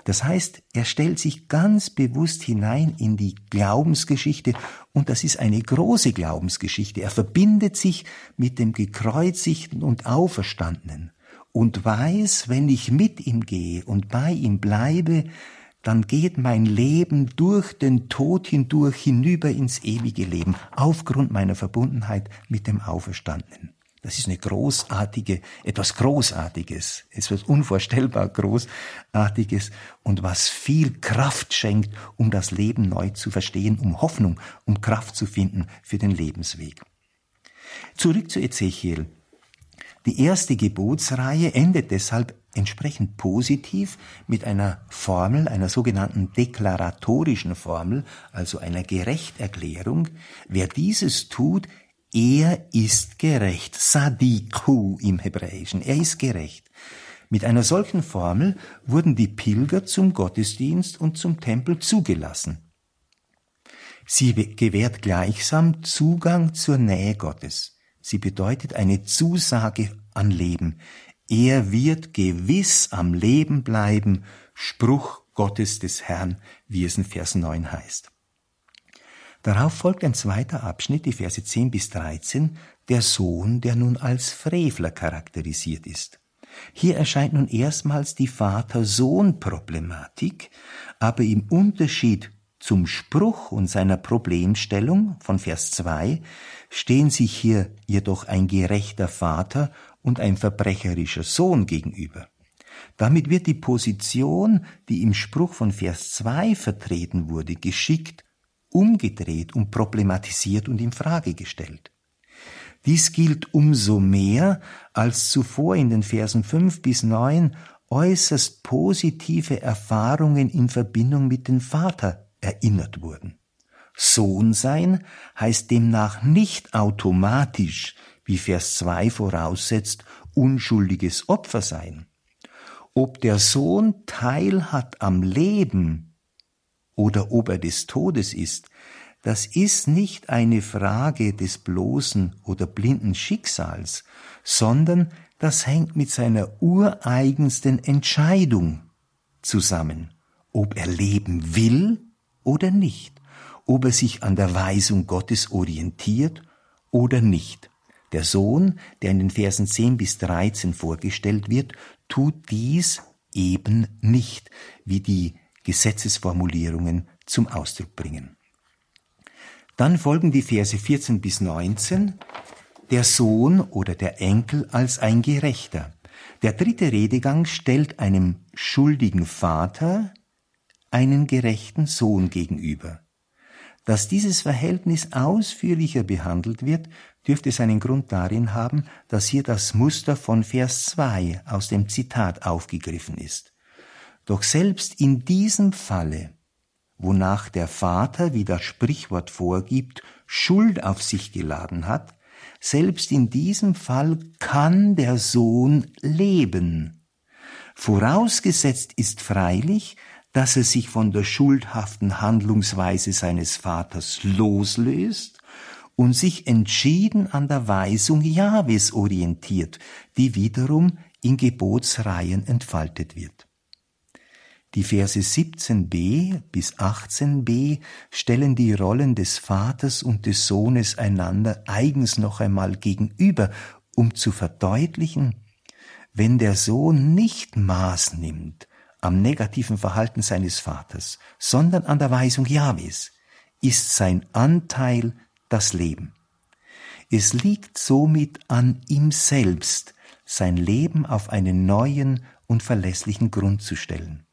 Das heißt, er stellt sich ganz bewusst hinein in die Glaubensgeschichte, und das ist eine große Glaubensgeschichte. Er verbindet sich mit dem Gekreuzigten und Auferstandenen und weiß, wenn ich mit ihm gehe und bei ihm bleibe, dann geht mein Leben durch den Tod hindurch hinüber ins ewige Leben, aufgrund meiner Verbundenheit mit dem Auferstandenen. Das ist eine großartige, etwas Großartiges, etwas unvorstellbar Großartiges und was viel Kraft schenkt, um das Leben neu zu verstehen, um Hoffnung, um Kraft zu finden für den Lebensweg. Zurück zu Ezechiel. Die erste Gebotsreihe endet deshalb entsprechend positiv mit einer Formel, einer sogenannten deklaratorischen Formel, also einer Gerechterklärung. Wer dieses tut, er ist gerecht. Sadiku im Hebräischen. Er ist gerecht. Mit einer solchen Formel wurden die Pilger zum Gottesdienst und zum Tempel zugelassen. Sie gewährt gleichsam Zugang zur Nähe Gottes. Sie bedeutet eine Zusage an Leben. Er wird gewiss am Leben bleiben, Spruch Gottes des Herrn, wie es in Vers neun heißt. Darauf folgt ein zweiter Abschnitt, die Verse zehn bis dreizehn, der Sohn, der nun als Frevler charakterisiert ist. Hier erscheint nun erstmals die Vater-Sohn-Problematik, aber im Unterschied zum Spruch und seiner Problemstellung von Vers zwei stehen sich hier jedoch ein gerechter Vater und ein verbrecherischer Sohn gegenüber. Damit wird die Position, die im Spruch von Vers zwei vertreten wurde, geschickt umgedreht und problematisiert und in Frage gestellt. Dies gilt umso mehr, als zuvor in den Versen fünf bis neun äußerst positive Erfahrungen in Verbindung mit dem Vater erinnert wurden. Sohn sein heißt demnach nicht automatisch, wie Vers zwei voraussetzt, unschuldiges Opfer sein. Ob der Sohn Teil hat am Leben oder ob er des Todes ist, Das ist nicht eine Frage des bloßen oder blinden Schicksals, sondern das hängt mit seiner ureigensten Entscheidung zusammen, ob er leben will oder nicht, ob er sich an der Weisung Gottes orientiert oder nicht. Der Sohn, der in den Versen zehn bis dreizehn vorgestellt wird, tut dies eben nicht, wie die Gesetzesformulierungen zum Ausdruck bringen. Dann folgen die Verse vierzehn bis neunzehn, der Sohn oder der Enkel als ein Gerechter. Der dritte Redegang stellt einem schuldigen Vater einen gerechten Sohn gegenüber. Dass dieses Verhältnis ausführlicher behandelt wird, dürfte seinen Grund darin haben, dass hier das Muster von Vers zwei aus dem Zitat aufgegriffen ist. Doch selbst in diesem Falle, wonach der Vater, wie das Sprichwort vorgibt, Schuld auf sich geladen hat, selbst in diesem Fall kann der Sohn leben. Vorausgesetzt ist freilich, dass er sich von der schuldhaften Handlungsweise seines Vaters loslöst und sich entschieden an der Weisung Jahwes orientiert, die wiederum in Gebotsreihen entfaltet wird. Die Verse siebzehn b bis achtzehn b stellen die Rollen des Vaters und des Sohnes einander eigens noch einmal gegenüber, um zu verdeutlichen, wenn der Sohn nicht Maß nimmt am negativen Verhalten seines Vaters, sondern an der Weisung Jahwes, ist sein Anteil das Leben. Es liegt somit an ihm selbst, sein Leben auf einen neuen und verlässlichen Grund zu stellen,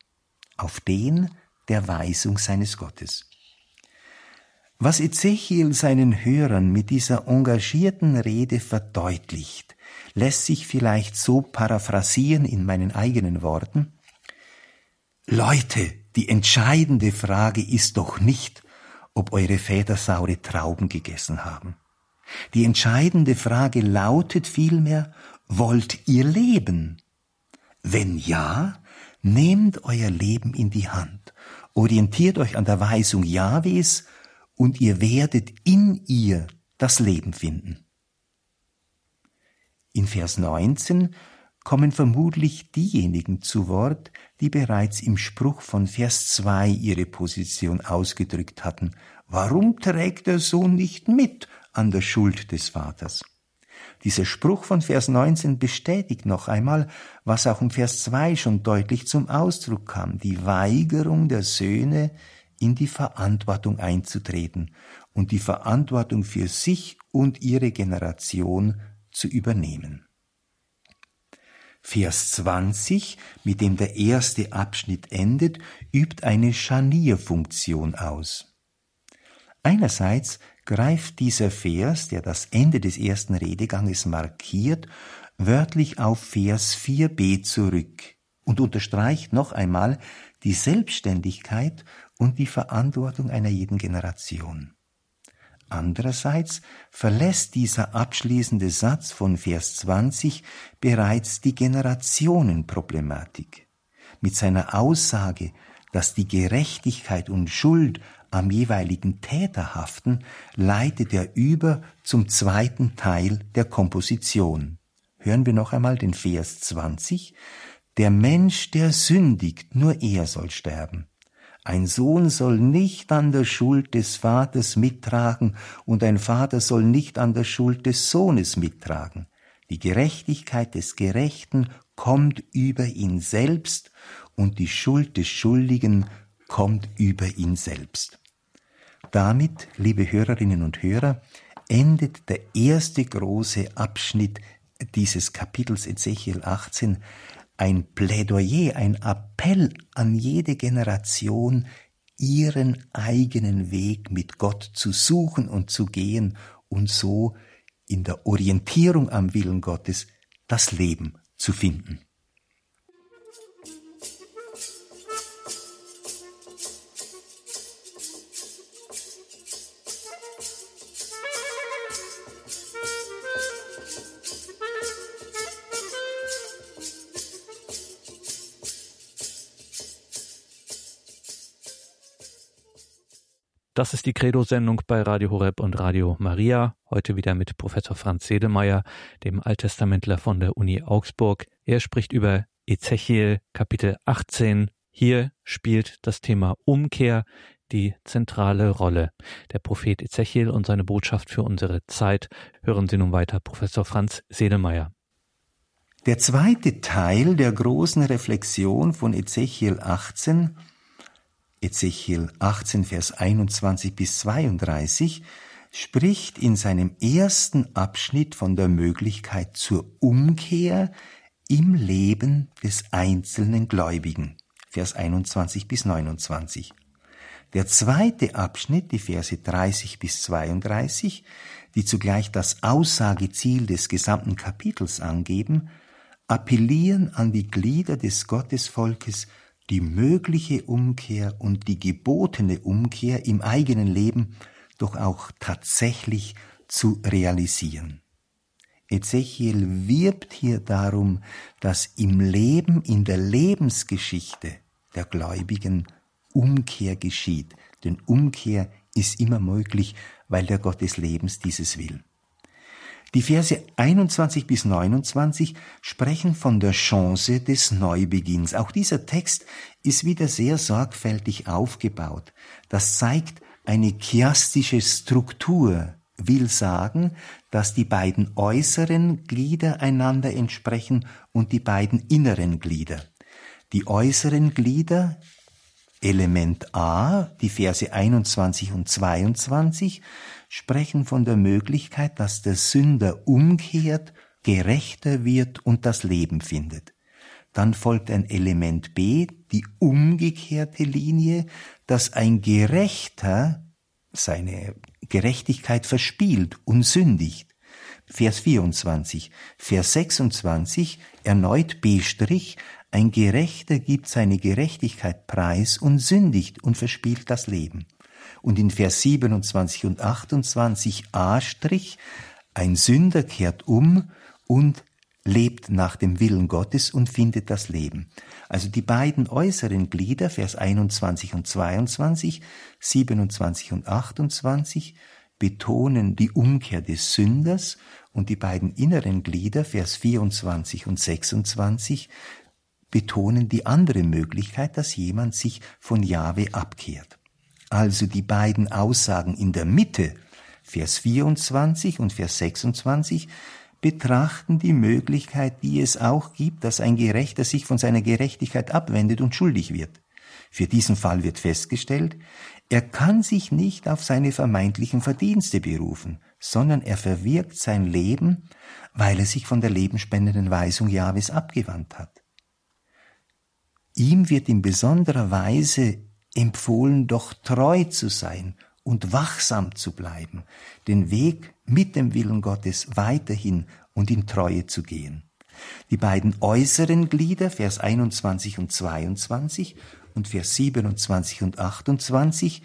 auf den der Weisung seines Gottes. Was Ezechiel seinen Hörern mit dieser engagierten Rede verdeutlicht, lässt sich vielleicht so paraphrasieren in meinen eigenen Worten: Leute, die entscheidende Frage ist doch nicht, ob eure Väter saure Trauben gegessen haben. Die entscheidende Frage lautet vielmehr: Wollt ihr leben? Wenn ja, nehmt euer Leben in die Hand, orientiert euch an der Weisung Jahwes und ihr werdet in ihr das Leben finden. In Vers neunzehn kommen vermutlich diejenigen zu Wort, die bereits im Spruch von Vers zwei ihre Position ausgedrückt hatten. Warum trägt der Sohn nicht mit an der Schuld des Vaters? Dieser Spruch von Vers neunzehn bestätigt noch einmal, was auch im Vers zwei schon deutlich zum Ausdruck kam, die Weigerung der Söhne, in die Verantwortung einzutreten und die Verantwortung für sich und ihre Generation zu übernehmen. Vers zwanzig, mit dem der erste Abschnitt endet, übt eine Scharnierfunktion aus. Einerseits greift dieser Vers, der das Ende des ersten Redeganges markiert, wörtlich auf Vers vier b zurück und unterstreicht noch einmal die Selbstständigkeit und die Verantwortung einer jeden Generation. Andererseits verlässt dieser abschließende Satz von Vers zwanzig bereits die Generationenproblematik. Mit seiner Aussage, dass die Gerechtigkeit und Schuld am jeweiligen Täter haften, leitet er über zum zweiten Teil der Komposition. Hören wir noch einmal den Vers zwanzig. Der Mensch, der sündigt, nur er soll sterben. Ein Sohn soll nicht an der Schuld des Vaters mittragen und ein Vater soll nicht an der Schuld des Sohnes mittragen. Die Gerechtigkeit des Gerechten kommt über ihn selbst und die Schuld des Schuldigen kommt über ihn selbst. Damit, liebe Hörerinnen und Hörer, endet der erste große Abschnitt dieses Kapitels Ezechiel achtzehn, ein Plädoyer, ein Appell an jede Generation, ihren eigenen Weg mit Gott zu suchen und zu gehen und so in der Orientierung am Willen Gottes das Leben zu finden. Das ist die Credo-Sendung bei Radio Horeb und Radio Maria. Heute wieder mit Professor Franz Sedlmeier, dem Alttestamentler von der Uni Augsburg. Er spricht über Ezechiel Kapitel achtzehn. Hier spielt das Thema Umkehr die zentrale Rolle. Der Prophet Ezechiel und seine Botschaft für unsere Zeit. Hören Sie nun weiter, Professor Franz Sedlmeier. Der zweite Teil der großen Reflexion von Ezechiel achtzehn, Ezechiel achtzehn, Vers einundzwanzig bis zweiunddreißig, spricht in seinem ersten Abschnitt von der Möglichkeit zur Umkehr im Leben des einzelnen Gläubigen, Vers einundzwanzig bis neunundzwanzig. Der zweite Abschnitt, die Verse dreißig bis zweiunddreißig, die zugleich das Aussageziel des gesamten Kapitels angeben, appellieren an die Glieder des Gottesvolkes, die mögliche Umkehr und die gebotene Umkehr im eigenen Leben doch auch tatsächlich zu realisieren. Ezechiel wirbt hier darum, dass im Leben, in der Lebensgeschichte der Gläubigen Umkehr geschieht, denn Umkehr ist immer möglich, weil der Gott des Lebens dieses will. Die Verse einundzwanzig bis neunundzwanzig sprechen von der Chance des Neubeginns. Auch dieser Text ist wieder sehr sorgfältig aufgebaut. Das zeigt eine chiastische Struktur, will sagen, dass die beiden äußeren Glieder einander entsprechen und die beiden inneren Glieder. Die äußeren Glieder, Element A, die Verse einundzwanzig und zweiundzwanzig, sprechen von der Möglichkeit, dass der Sünder umkehrt, gerechter wird und das Leben findet. Dann folgt ein Element B, die umgekehrte Linie, dass ein Gerechter seine Gerechtigkeit verspielt und sündigt. Vers vierundzwanzig, Vers sechsundzwanzig, erneut B', ein Gerechter gibt seine Gerechtigkeit preis und sündigt und verspielt das Leben. Und in Vers siebenundzwanzig und achtundzwanzig A', ein Sünder kehrt um und lebt nach dem Willen Gottes und findet das Leben. Also die beiden äußeren Glieder, Vers einundzwanzig und zweiundzwanzig, siebenundzwanzig und achtundzwanzig, betonen die Umkehr des Sünders, und die beiden inneren Glieder, Vers vierundzwanzig und sechsundzwanzig, betonen die andere Möglichkeit, dass jemand sich von Jahwe abkehrt. Also die beiden Aussagen in der Mitte, Vers vierundzwanzig und Vers sechsundzwanzig, betrachten die Möglichkeit, die es auch gibt, dass ein Gerechter sich von seiner Gerechtigkeit abwendet und schuldig wird. Für diesen Fall wird festgestellt, er kann sich nicht auf seine vermeintlichen Verdienste berufen, sondern er verwirkt sein Leben, weil er sich von der lebensspendenden Weisung Jahwes abgewandt hat. Ihm wird in besonderer Weise empfohlen, doch treu zu sein und wachsam zu bleiben, den Weg mit dem Willen Gottes weiterhin und in Treue zu gehen. Die beiden äußeren Glieder, Vers einundzwanzig und zweiundzwanzig und Vers siebenundzwanzig und achtundzwanzig,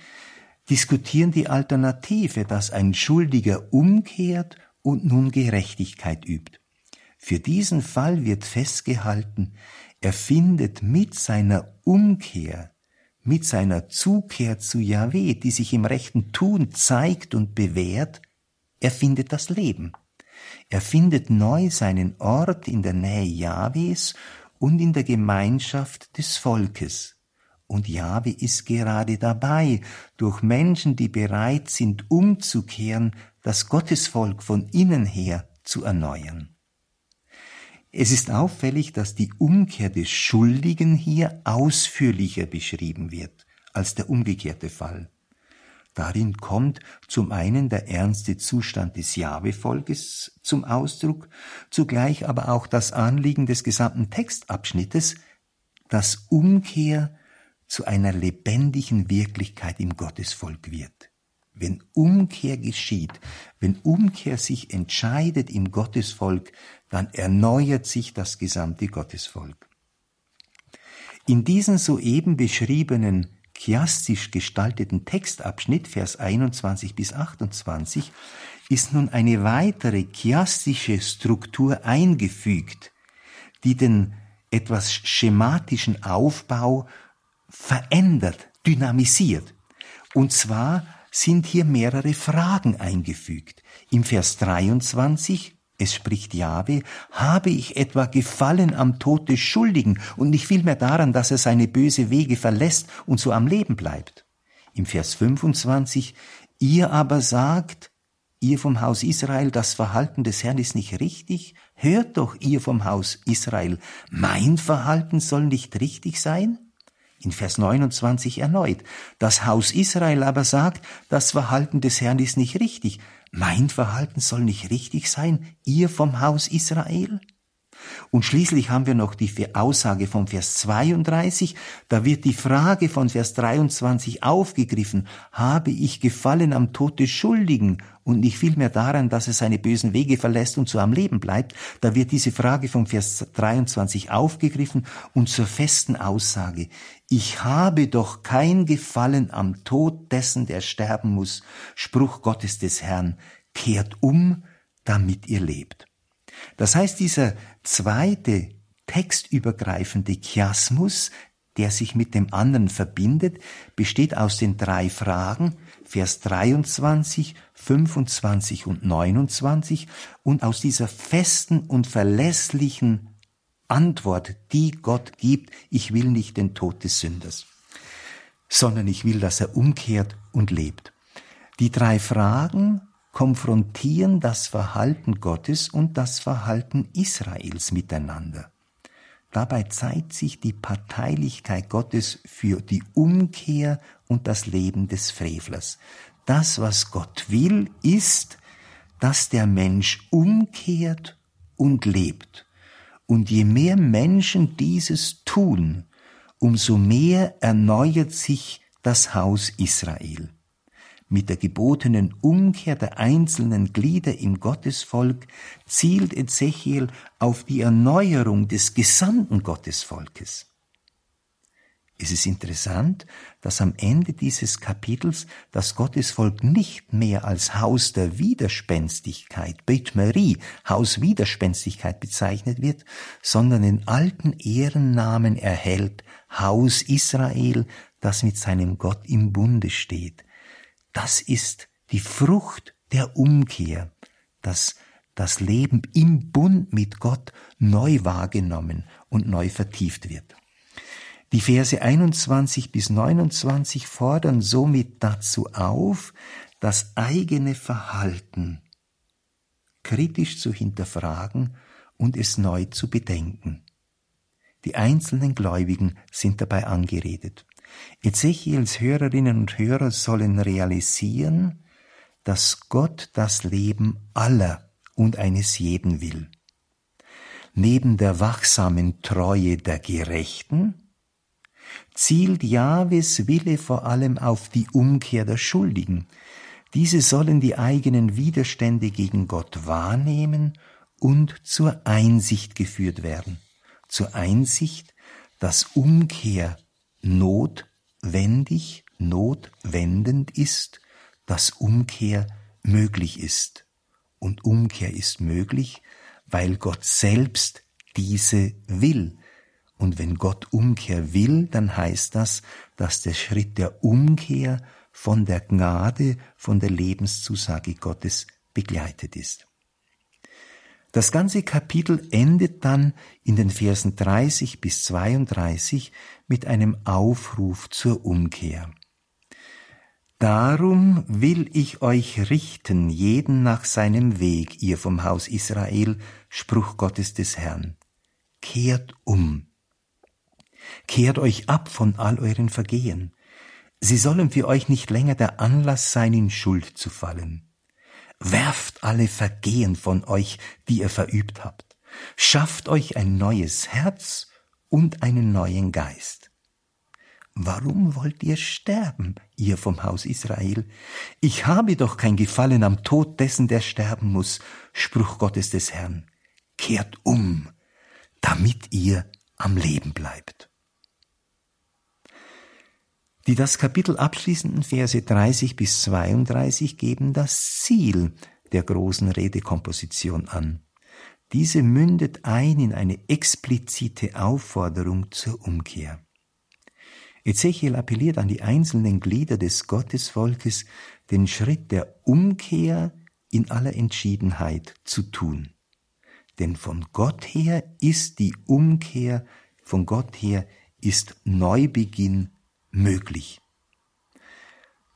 diskutieren die Alternative, dass ein Schuldiger umkehrt und nun Gerechtigkeit übt. Für diesen Fall wird festgehalten, er findet mit seiner Umkehr, mit seiner Zukehr zu Jahwe, die sich im rechten Tun zeigt und bewährt, er findet das Leben. Er findet neu seinen Ort in der Nähe Jahwes und in der Gemeinschaft des Volkes. Und Jahwe ist gerade dabei, durch Menschen, die bereit sind, umzukehren, das Gottesvolk von innen her zu erneuern. Es ist auffällig, dass die Umkehr des Schuldigen hier ausführlicher beschrieben wird als der umgekehrte Fall. Darin kommt zum einen der ernste Zustand des Jahwe-Volkes zum Ausdruck, zugleich aber auch das Anliegen des gesamten Textabschnittes, dass Umkehr zu einer lebendigen Wirklichkeit im Gottesvolk wird. Wenn Umkehr geschieht, wenn Umkehr sich entscheidet im Gottesvolk, dann erneuert sich das gesamte Gottesvolk. In diesem soeben beschriebenen, chiastisch gestalteten Textabschnitt, Vers einundzwanzig bis achtundzwanzig, ist nun eine weitere chiastische Struktur eingefügt, die den etwas schematischen Aufbau verändert, dynamisiert. Und zwar sind hier mehrere Fragen eingefügt. Im Vers dreiundzwanzig, es spricht Jahwe, habe ich etwa Gefallen am Tod des Schuldigen und nicht vielmehr daran, dass er seine böse Wege verlässt und so am Leben bleibt. Im Vers fünfundzwanzig, ihr aber sagt, ihr vom Haus Israel, das Verhalten des Herrn ist nicht richtig. Hört doch, ihr vom Haus Israel, mein Verhalten soll nicht richtig sein? In Vers neunundzwanzig erneut, das Haus Israel aber sagt, das Verhalten des Herrn ist nicht richtig. Mein Verhalten soll nicht richtig sein, ihr vom Haus Israel? Und schließlich haben wir noch die Aussage von Vers zweiunddreißig, da wird die Frage von Vers dreiundzwanzig aufgegriffen, habe ich Gefallen am Tod des Schuldigen und nicht vielmehr daran, dass er seine bösen Wege verlässt und so am Leben bleibt, da wird diese Frage von Vers dreiundzwanzig aufgegriffen und zur festen Aussage, ich habe doch kein Gefallen am Tod dessen, der sterben muss, Spruch Gottes des Herrn, kehrt um, damit ihr lebt. Das heißt, dieser zweite textübergreifende Chiasmus, der sich mit dem anderen verbindet, besteht aus den drei Fragen, Vers dreiundzwanzig, fünfundzwanzig und neunundzwanzig, und aus dieser festen und verlässlichen Antwort, die Gott gibt, ich will nicht den Tod des Sünders, sondern ich will, dass er umkehrt und lebt. Die drei Fragen konfrontieren das Verhalten Gottes und das Verhalten Israels miteinander. Dabei zeigt sich die Parteilichkeit Gottes für die Umkehr und das Leben des Frevlers. Das, was Gott will, ist, dass der Mensch umkehrt und lebt. Und je mehr Menschen dieses tun, umso mehr erneuert sich das Haus Israel. Mit der gebotenen Umkehr der einzelnen Glieder im Gottesvolk zielt Ezechiel auf die Erneuerung des gesamten Gottesvolkes. Es ist interessant, dass am Ende dieses Kapitels das Gottesvolk nicht mehr als Haus der Widerspenstigkeit, Beit Mari, Haus Widerspenstigkeit bezeichnet wird, sondern den alten Ehrennamen erhält, Haus Israel, das mit seinem Gott im Bunde steht. Das ist die Frucht der Umkehr, dass das Leben im Bund mit Gott neu wahrgenommen und neu vertieft wird. Die Verse einundzwanzig bis neunundzwanzig fordern somit dazu auf, das eigene Verhalten kritisch zu hinterfragen und es neu zu bedenken. Die einzelnen Gläubigen sind dabei angeredet. Ezechiels Hörerinnen und Hörer sollen realisieren, dass Gott das Leben aller und eines jeden will. Neben der wachsamen Treue der Gerechten zielt Jahwes Wille vor allem auf die Umkehr der Schuldigen. Diese sollen die eigenen Widerstände gegen Gott wahrnehmen und zur Einsicht geführt werden. Zur Einsicht, dass Umkehr notwendig, notwendend ist, dass Umkehr möglich ist. Und Umkehr ist möglich, weil Gott selbst diese will. Und wenn Gott Umkehr will, dann heißt das, dass der Schritt der Umkehr von der Gnade, von der Lebenszusage Gottes begleitet ist. Das ganze Kapitel endet dann in den Versen dreißig bis zweiunddreißig mit einem Aufruf zur Umkehr. Darum will ich euch richten, jeden nach seinem Weg, ihr vom Haus Israel, Spruch Gottes des Herrn. Kehrt um. Kehrt euch ab von all euren Vergehen. Sie sollen für euch nicht länger der Anlass sein, in Schuld zu fallen. Werft alle Vergehen von euch, die ihr verübt habt. Schafft euch ein neues Herz und einen neuen Geist. Warum wollt ihr sterben, ihr vom Haus Israel? Ich habe doch kein Gefallen am Tod dessen, der sterben muss, Spruch Gottes des Herrn. Kehrt um, damit ihr am Leben bleibt. Die das Kapitel abschließenden Verse dreißig bis zweiunddreißig geben das Ziel der großen Redekomposition an. Diese mündet ein in eine explizite Aufforderung zur Umkehr. Ezechiel appelliert an die einzelnen Glieder des Gottesvolkes, den Schritt der Umkehr in aller Entschiedenheit zu tun. Denn von Gott her ist die Umkehr, von Gott her ist Neubeginn möglich.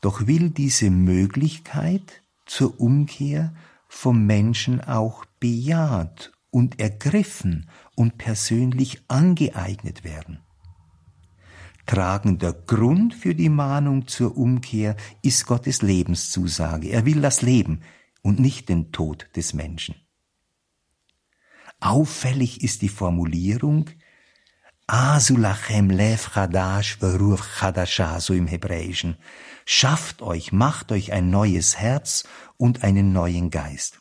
Doch will diese Möglichkeit zur Umkehr vom Menschen auch bejaht und ergriffen und persönlich angeeignet werden. Tragender Grund für die Mahnung zur Umkehr ist Gottes Lebenszusage. Er will das Leben und nicht den Tod des Menschen. Auffällig ist die Formulierung Asulachem lev chadash veruch chadashah, so im Hebräischen. Schafft euch, macht euch ein neues Herz und einen neuen Geist.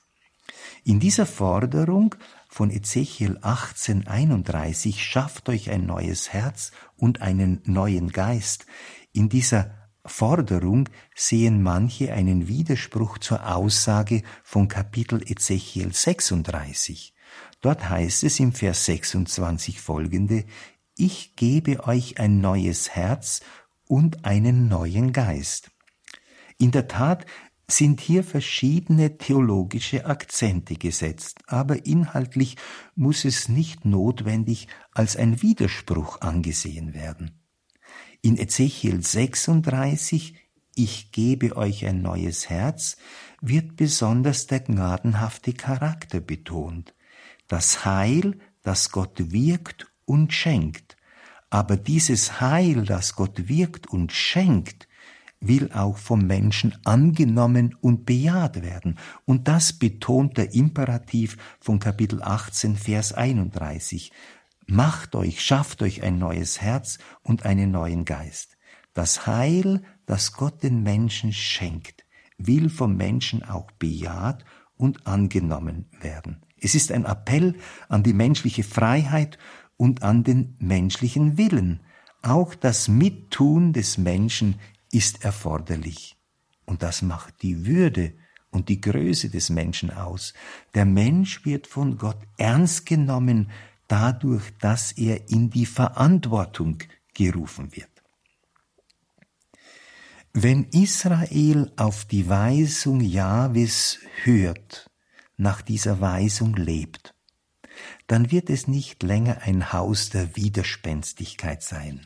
In dieser Forderung von Ezechiel achtzehn einunddreißig, schafft euch ein neues Herz und einen neuen Geist. In dieser Forderung sehen manche einen Widerspruch zur Aussage von Kapitel Ezechiel sechsunddreißig. Dort heißt es im Vers sechsundzwanzig folgende: Ich gebe euch ein neues Herz und einen neuen Geist. In der Tat sind hier verschiedene theologische Akzente gesetzt, aber inhaltlich muss es nicht notwendig als ein Widerspruch angesehen werden. In Ezechiel sechsunddreißig, ich gebe euch ein neues Herz, wird besonders der gnadenhafte Charakter betont, das Heil, das Gott wirkt und schenkt. Aber dieses Heil, das Gott wirkt und schenkt, will auch vom Menschen angenommen und bejaht werden. Und das betont der Imperativ von Kapitel achtzehn, Vers einunddreißig. Macht euch, schafft euch ein neues Herz und einen neuen Geist. Das Heil, das Gott den Menschen schenkt, will vom Menschen auch bejaht und angenommen werden. Es ist ein Appell an die menschliche Freiheit und an den menschlichen Willen. Auch das Mittun des Menschen ist erforderlich. Und das macht die Würde und die Größe des Menschen aus. Der Mensch wird von Gott ernst genommen, dadurch, dass er in die Verantwortung gerufen wird. Wenn Israel auf die Weisung Jahwes hört, nach dieser Weisung lebt, dann wird es nicht länger ein Haus der Widerspenstigkeit sein,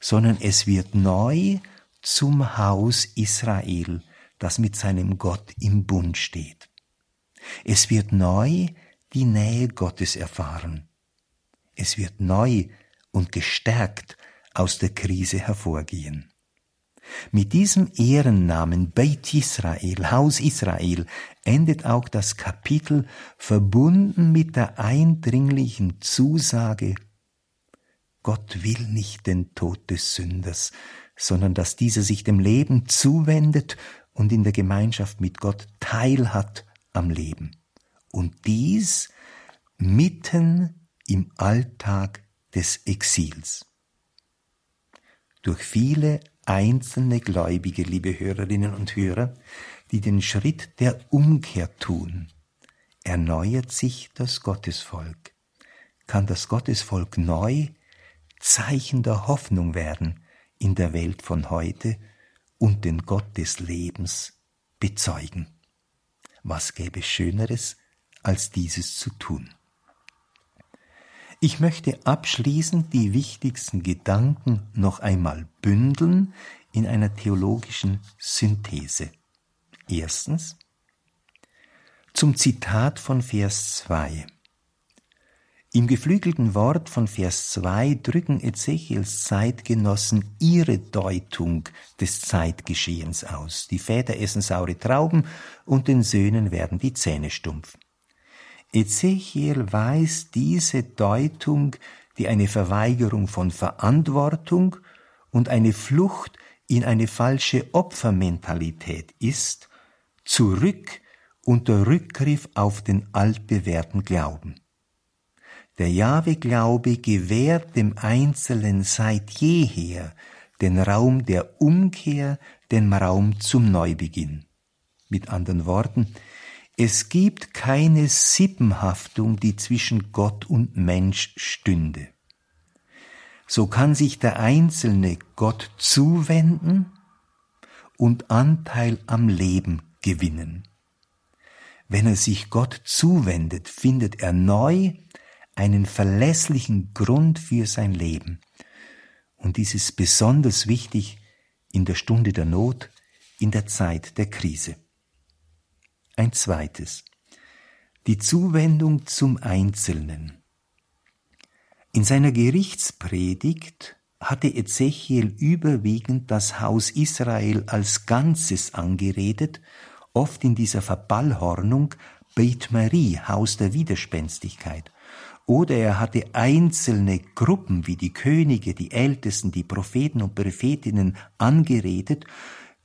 sondern es wird neu zum Haus Israel, das mit seinem Gott im Bund steht. Es wird neu die Nähe Gottes erfahren. Es wird neu und gestärkt aus der Krise hervorgehen. Mit diesem Ehrennamen Beit Israel, Haus Israel, endet auch das Kapitel, verbunden mit der eindringlichen Zusage: Gott will nicht den Tod des Sünders, sondern dass dieser sich dem Leben zuwendet und in der Gemeinschaft mit Gott teilhat am Leben. Und dies mitten im Alltag des Exils. Durch viele einzelne Gläubige, liebe Hörerinnen und Hörer, die den Schritt der Umkehr tun, erneuert sich das Gottesvolk. Kann das Gottesvolk neu Zeichen der Hoffnung werden in der Welt von heute und den Gott des Lebens bezeugen. Was gäbe Schöneres, als dieses zu tun? Ich möchte abschließend die wichtigsten Gedanken noch einmal bündeln in einer theologischen Synthese. Erstens, zum Zitat von Vers zwei. Im geflügelten Wort von Vers zwei drücken Ezechiels Zeitgenossen ihre Deutung des Zeitgeschehens aus. Die Väter essen saure Trauben und den Söhnen werden die Zähne stumpf. Ezechiel weist diese Deutung, die eine Verweigerung von Verantwortung und eine Flucht in eine falsche Opfermentalität ist, zurück unter Rückgriff auf den altbewährten Glauben. Der Jahwe-Glaube gewährt dem Einzelnen seit jeher den Raum der Umkehr, den Raum zum Neubeginn. Mit anderen Worten, es gibt keine Sippenhaftung, die zwischen Gott und Mensch stünde. So kann sich der Einzelne Gott zuwenden und Anteil am Leben gewinnen. Wenn er sich Gott zuwendet, findet er neu einen verlässlichen Grund für sein Leben. Und dies ist besonders wichtig in der Stunde der Not, in der Zeit der Krise. Ein zweites: die Zuwendung zum Einzelnen. In seiner Gerichtspredigt hatte Ezechiel überwiegend das Haus Israel als Ganzes angeredet, oft in dieser Verballhornung Beit Mari, Haus der Widerspenstigkeit. Oder er hatte einzelne Gruppen wie die Könige, die Ältesten, die Propheten und Prophetinnen angeredet,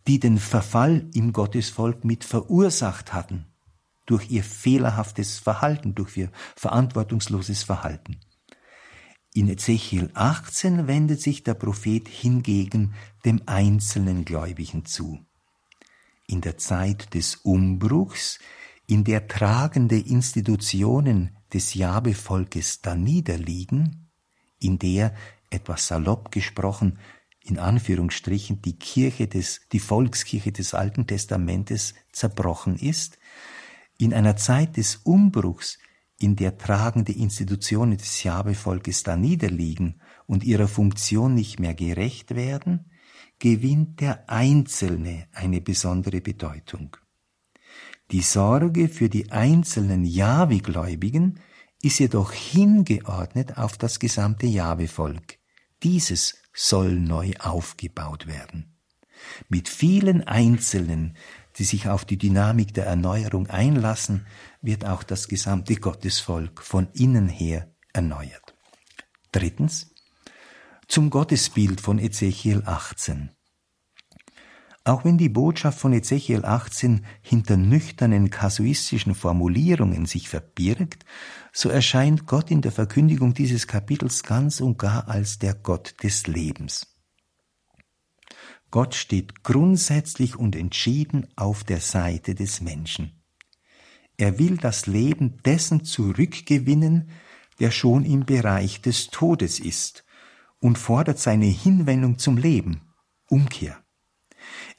die den Verfall im Gottesvolk mit verursacht hatten, durch ihr fehlerhaftes Verhalten, durch ihr verantwortungsloses Verhalten. In Ezechiel achtzehn wendet sich der Prophet hingegen dem einzelnen Gläubigen zu. In der Zeit des Umbruchs, in der tragende Institutionen des Jahwe-Volkes daniederliegen, in der, etwas salopp gesprochen, in Anführungsstrichen, die Kirche des, die Volkskirche des Alten Testamentes zerbrochen ist, in einer Zeit des Umbruchs, in der tragende Institutionen des Jahwe-Volkes daniederliegen und ihrer Funktion nicht mehr gerecht werden, gewinnt der Einzelne eine besondere Bedeutung. Die Sorge für die einzelnen Jahwe-Gläubigen ist jedoch hingeordnet auf das gesamte Jahwe-Volk. Dieses soll neu aufgebaut werden. Mit vielen Einzelnen, die sich auf die Dynamik der Erneuerung einlassen, wird auch das gesamte Gottesvolk von innen her erneuert. Drittens, zum Gottesbild von Ezechiel achtzehn. Auch wenn die Botschaft von Ezechiel achtzehn hinter nüchternen kasuistischen Formulierungen sich verbirgt, so erscheint Gott in der Verkündigung dieses Kapitels ganz und gar als der Gott des Lebens. Gott steht grundsätzlich und entschieden auf der Seite des Menschen. Er will das Leben dessen zurückgewinnen, der schon im Bereich des Todes ist, und fordert seine Hinwendung zum Leben, Umkehr.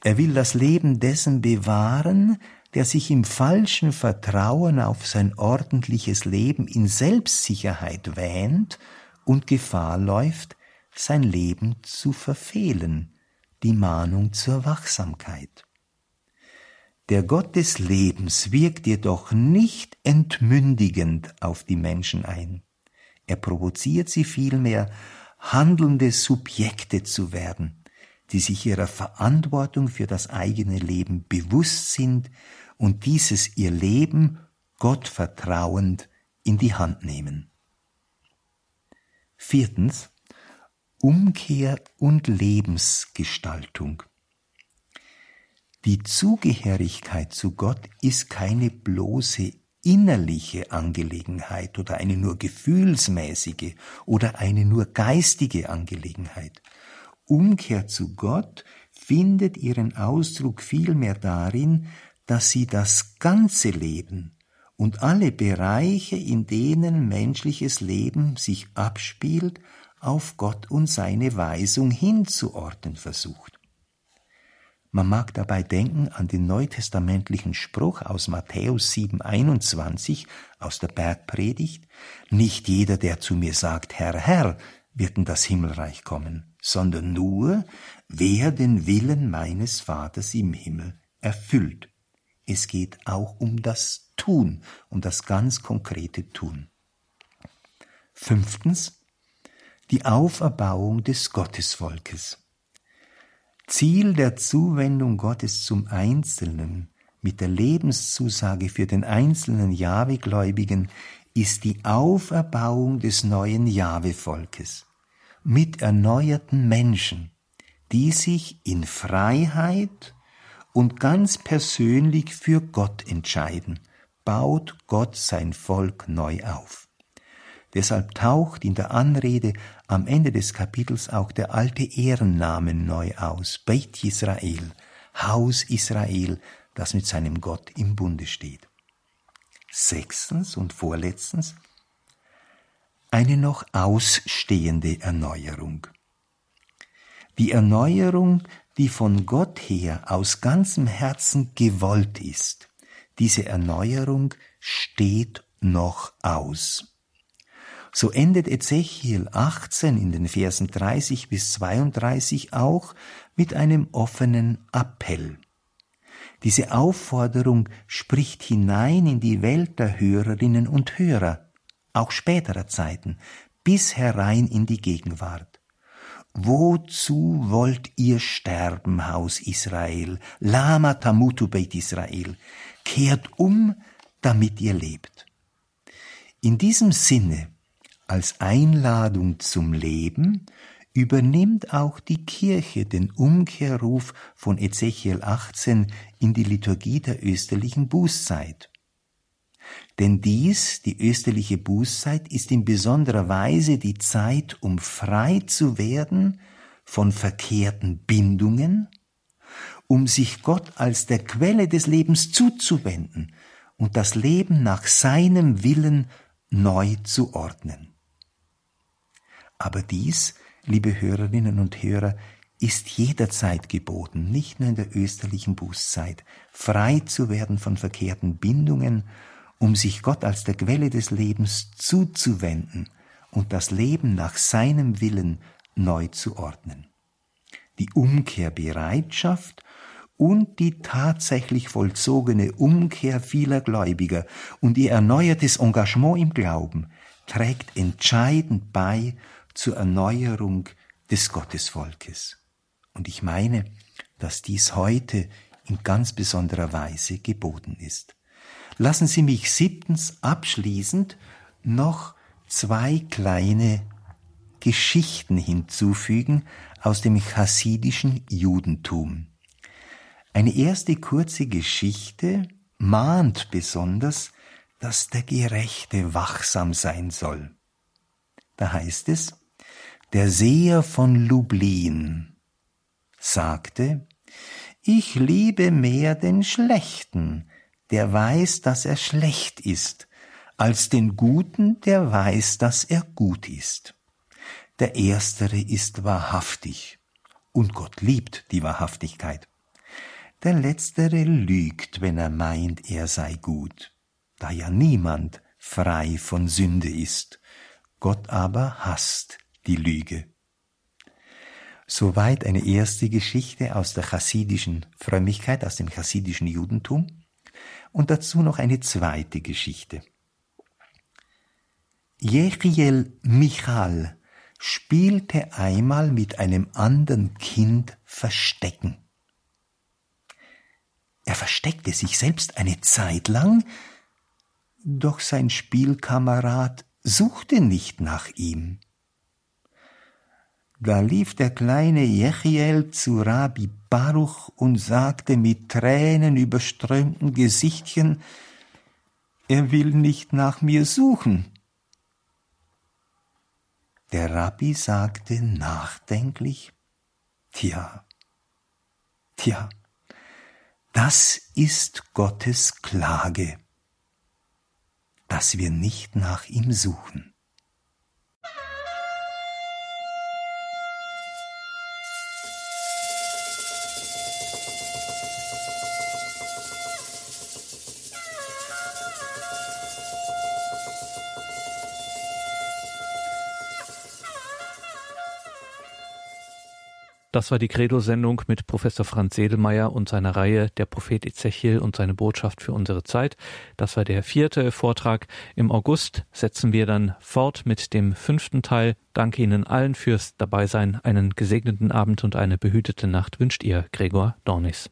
Er will das Leben dessen bewahren, der sich im falschen Vertrauen auf sein ordentliches Leben in Selbstsicherheit wähnt und Gefahr läuft, sein Leben zu verfehlen. Die Mahnung zur Wachsamkeit. Der Gott des Lebens wirkt jedoch nicht entmündigend auf die Menschen ein. Er provoziert sie vielmehr, handelnde Subjekte zu werden, die sich ihrer Verantwortung für das eigene Leben bewusst sind und dieses ihr Leben Gott vertrauend in die Hand nehmen. Viertens, Umkehr und Lebensgestaltung. Die Zugehörigkeit zu Gott ist keine bloße innerliche Angelegenheit oder eine nur gefühlsmäßige oder eine nur geistige Angelegenheit. Umkehr zu Gott findet ihren Ausdruck vielmehr darin, dass sie das ganze Leben und alle Bereiche, in denen menschliches Leben sich abspielt, auf Gott und seine Weisung hinzuordnen versucht. Man mag dabei denken an den neutestamentlichen Spruch aus Matthäus sieben einundzwanzig aus der Bergpredigt: Nicht jeder, der zu mir sagt, Herr, Herr, wird in das Himmelreich kommen, sondern nur, wer den Willen meines Vaters im Himmel erfüllt. Es geht auch um das Tun, um das ganz konkrete Tun. Fünftens, die Auferbauung des Gottesvolkes. Ziel der Zuwendung Gottes zum Einzelnen mit der Lebenszusage für den einzelnen Jahwe-Gläubigen ist die Auferbauung des neuen Jahwe-Volkes mit erneuerten Menschen, die sich in Freiheit und ganz persönlich für Gott entscheiden, baut Gott sein Volk neu auf. Deshalb taucht in der Anrede am Ende des Kapitels auch der alte Ehrenname neu aus, Beit Israel, Haus Israel, das mit seinem Gott im Bunde steht. Sechstens und vorletztens, eine noch ausstehende Erneuerung. Die Erneuerung die von Gott her aus ganzem Herzen gewollt ist. Diese Erneuerung steht noch aus. So endet Ezechiel achtzehn in den Versen dreißig bis zweiunddreißig auch mit einem offenen Appell. Diese Aufforderung spricht hinein in die Welt der Hörerinnen und Hörer, auch späterer Zeiten, bis herein in die Gegenwart. Wozu wollt ihr sterben, Haus Israel? Lama tamutu beit Israel. Kehrt um, damit ihr lebt. In diesem Sinne, als Einladung zum Leben, übernimmt auch die Kirche den Umkehrruf von Ezechiel achtzehn in die Liturgie der österlichen Bußzeit. Denn dies, die österliche Bußzeit, ist in besonderer Weise die Zeit, um frei zu werden von verkehrten Bindungen, um sich Gott als der Quelle des Lebens zuzuwenden und das Leben nach seinem Willen neu zu ordnen. Aber dies, liebe Hörerinnen und Hörer, ist jederzeit geboten, nicht nur in der österlichen Bußzeit, frei zu werden von verkehrten Bindungen, um sich Gott als der Quelle des Lebens zuzuwenden und das Leben nach seinem Willen neu zu ordnen. Die Umkehrbereitschaft und die tatsächlich vollzogene Umkehr vieler Gläubiger und ihr erneuertes Engagement im Glauben trägt entscheidend bei zur Erneuerung des Gottesvolkes. Und ich meine, dass dies heute in ganz besonderer Weise geboten ist. Lassen Sie mich siebtens abschließend noch zwei kleine Geschichten hinzufügen aus dem chassidischen Judentum. Eine erste kurze Geschichte mahnt besonders, dass der Gerechte wachsam sein soll. Da heißt es, der Seher von Lublin sagte, ich liebe mehr den Schlechten, der weiß, dass er schlecht ist, als den Guten, der weiß, dass er gut ist. Der Erstere ist wahrhaftig, und Gott liebt die Wahrhaftigkeit. Der Letztere lügt, wenn er meint, er sei gut, da ja niemand frei von Sünde ist. Gott aber hasst die Lüge. Soweit eine erste Geschichte aus der chassidischen Frömmigkeit, aus dem chassidischen Judentum, und dazu noch eine zweite Geschichte. Jechiel Michal spielte einmal mit einem anderen Kind Verstecken. Er versteckte sich selbst eine Zeit lang, doch sein Spielkamerad suchte nicht nach ihm. Da lief der kleine Jechiel zu Rabbi Baruch und sagte mit tränenüberströmtem Gesichtchen, er will nicht nach mir suchen. Der Rabbi sagte nachdenklich, Tja, tja, das ist Gottes Klage, dass wir nicht nach ihm suchen. Das war die Credo-Sendung mit Professor Franz Sedlmeier und seiner Reihe Der Prophet Ezechiel und seine Botschaft für unsere Zeit. Das war der vierte Vortrag. Im August setzen wir dann fort mit dem fünften Teil. Danke Ihnen allen fürs Dabeisein. Einen gesegneten Abend und eine behütete Nacht wünscht Ihr Gregor Dornis.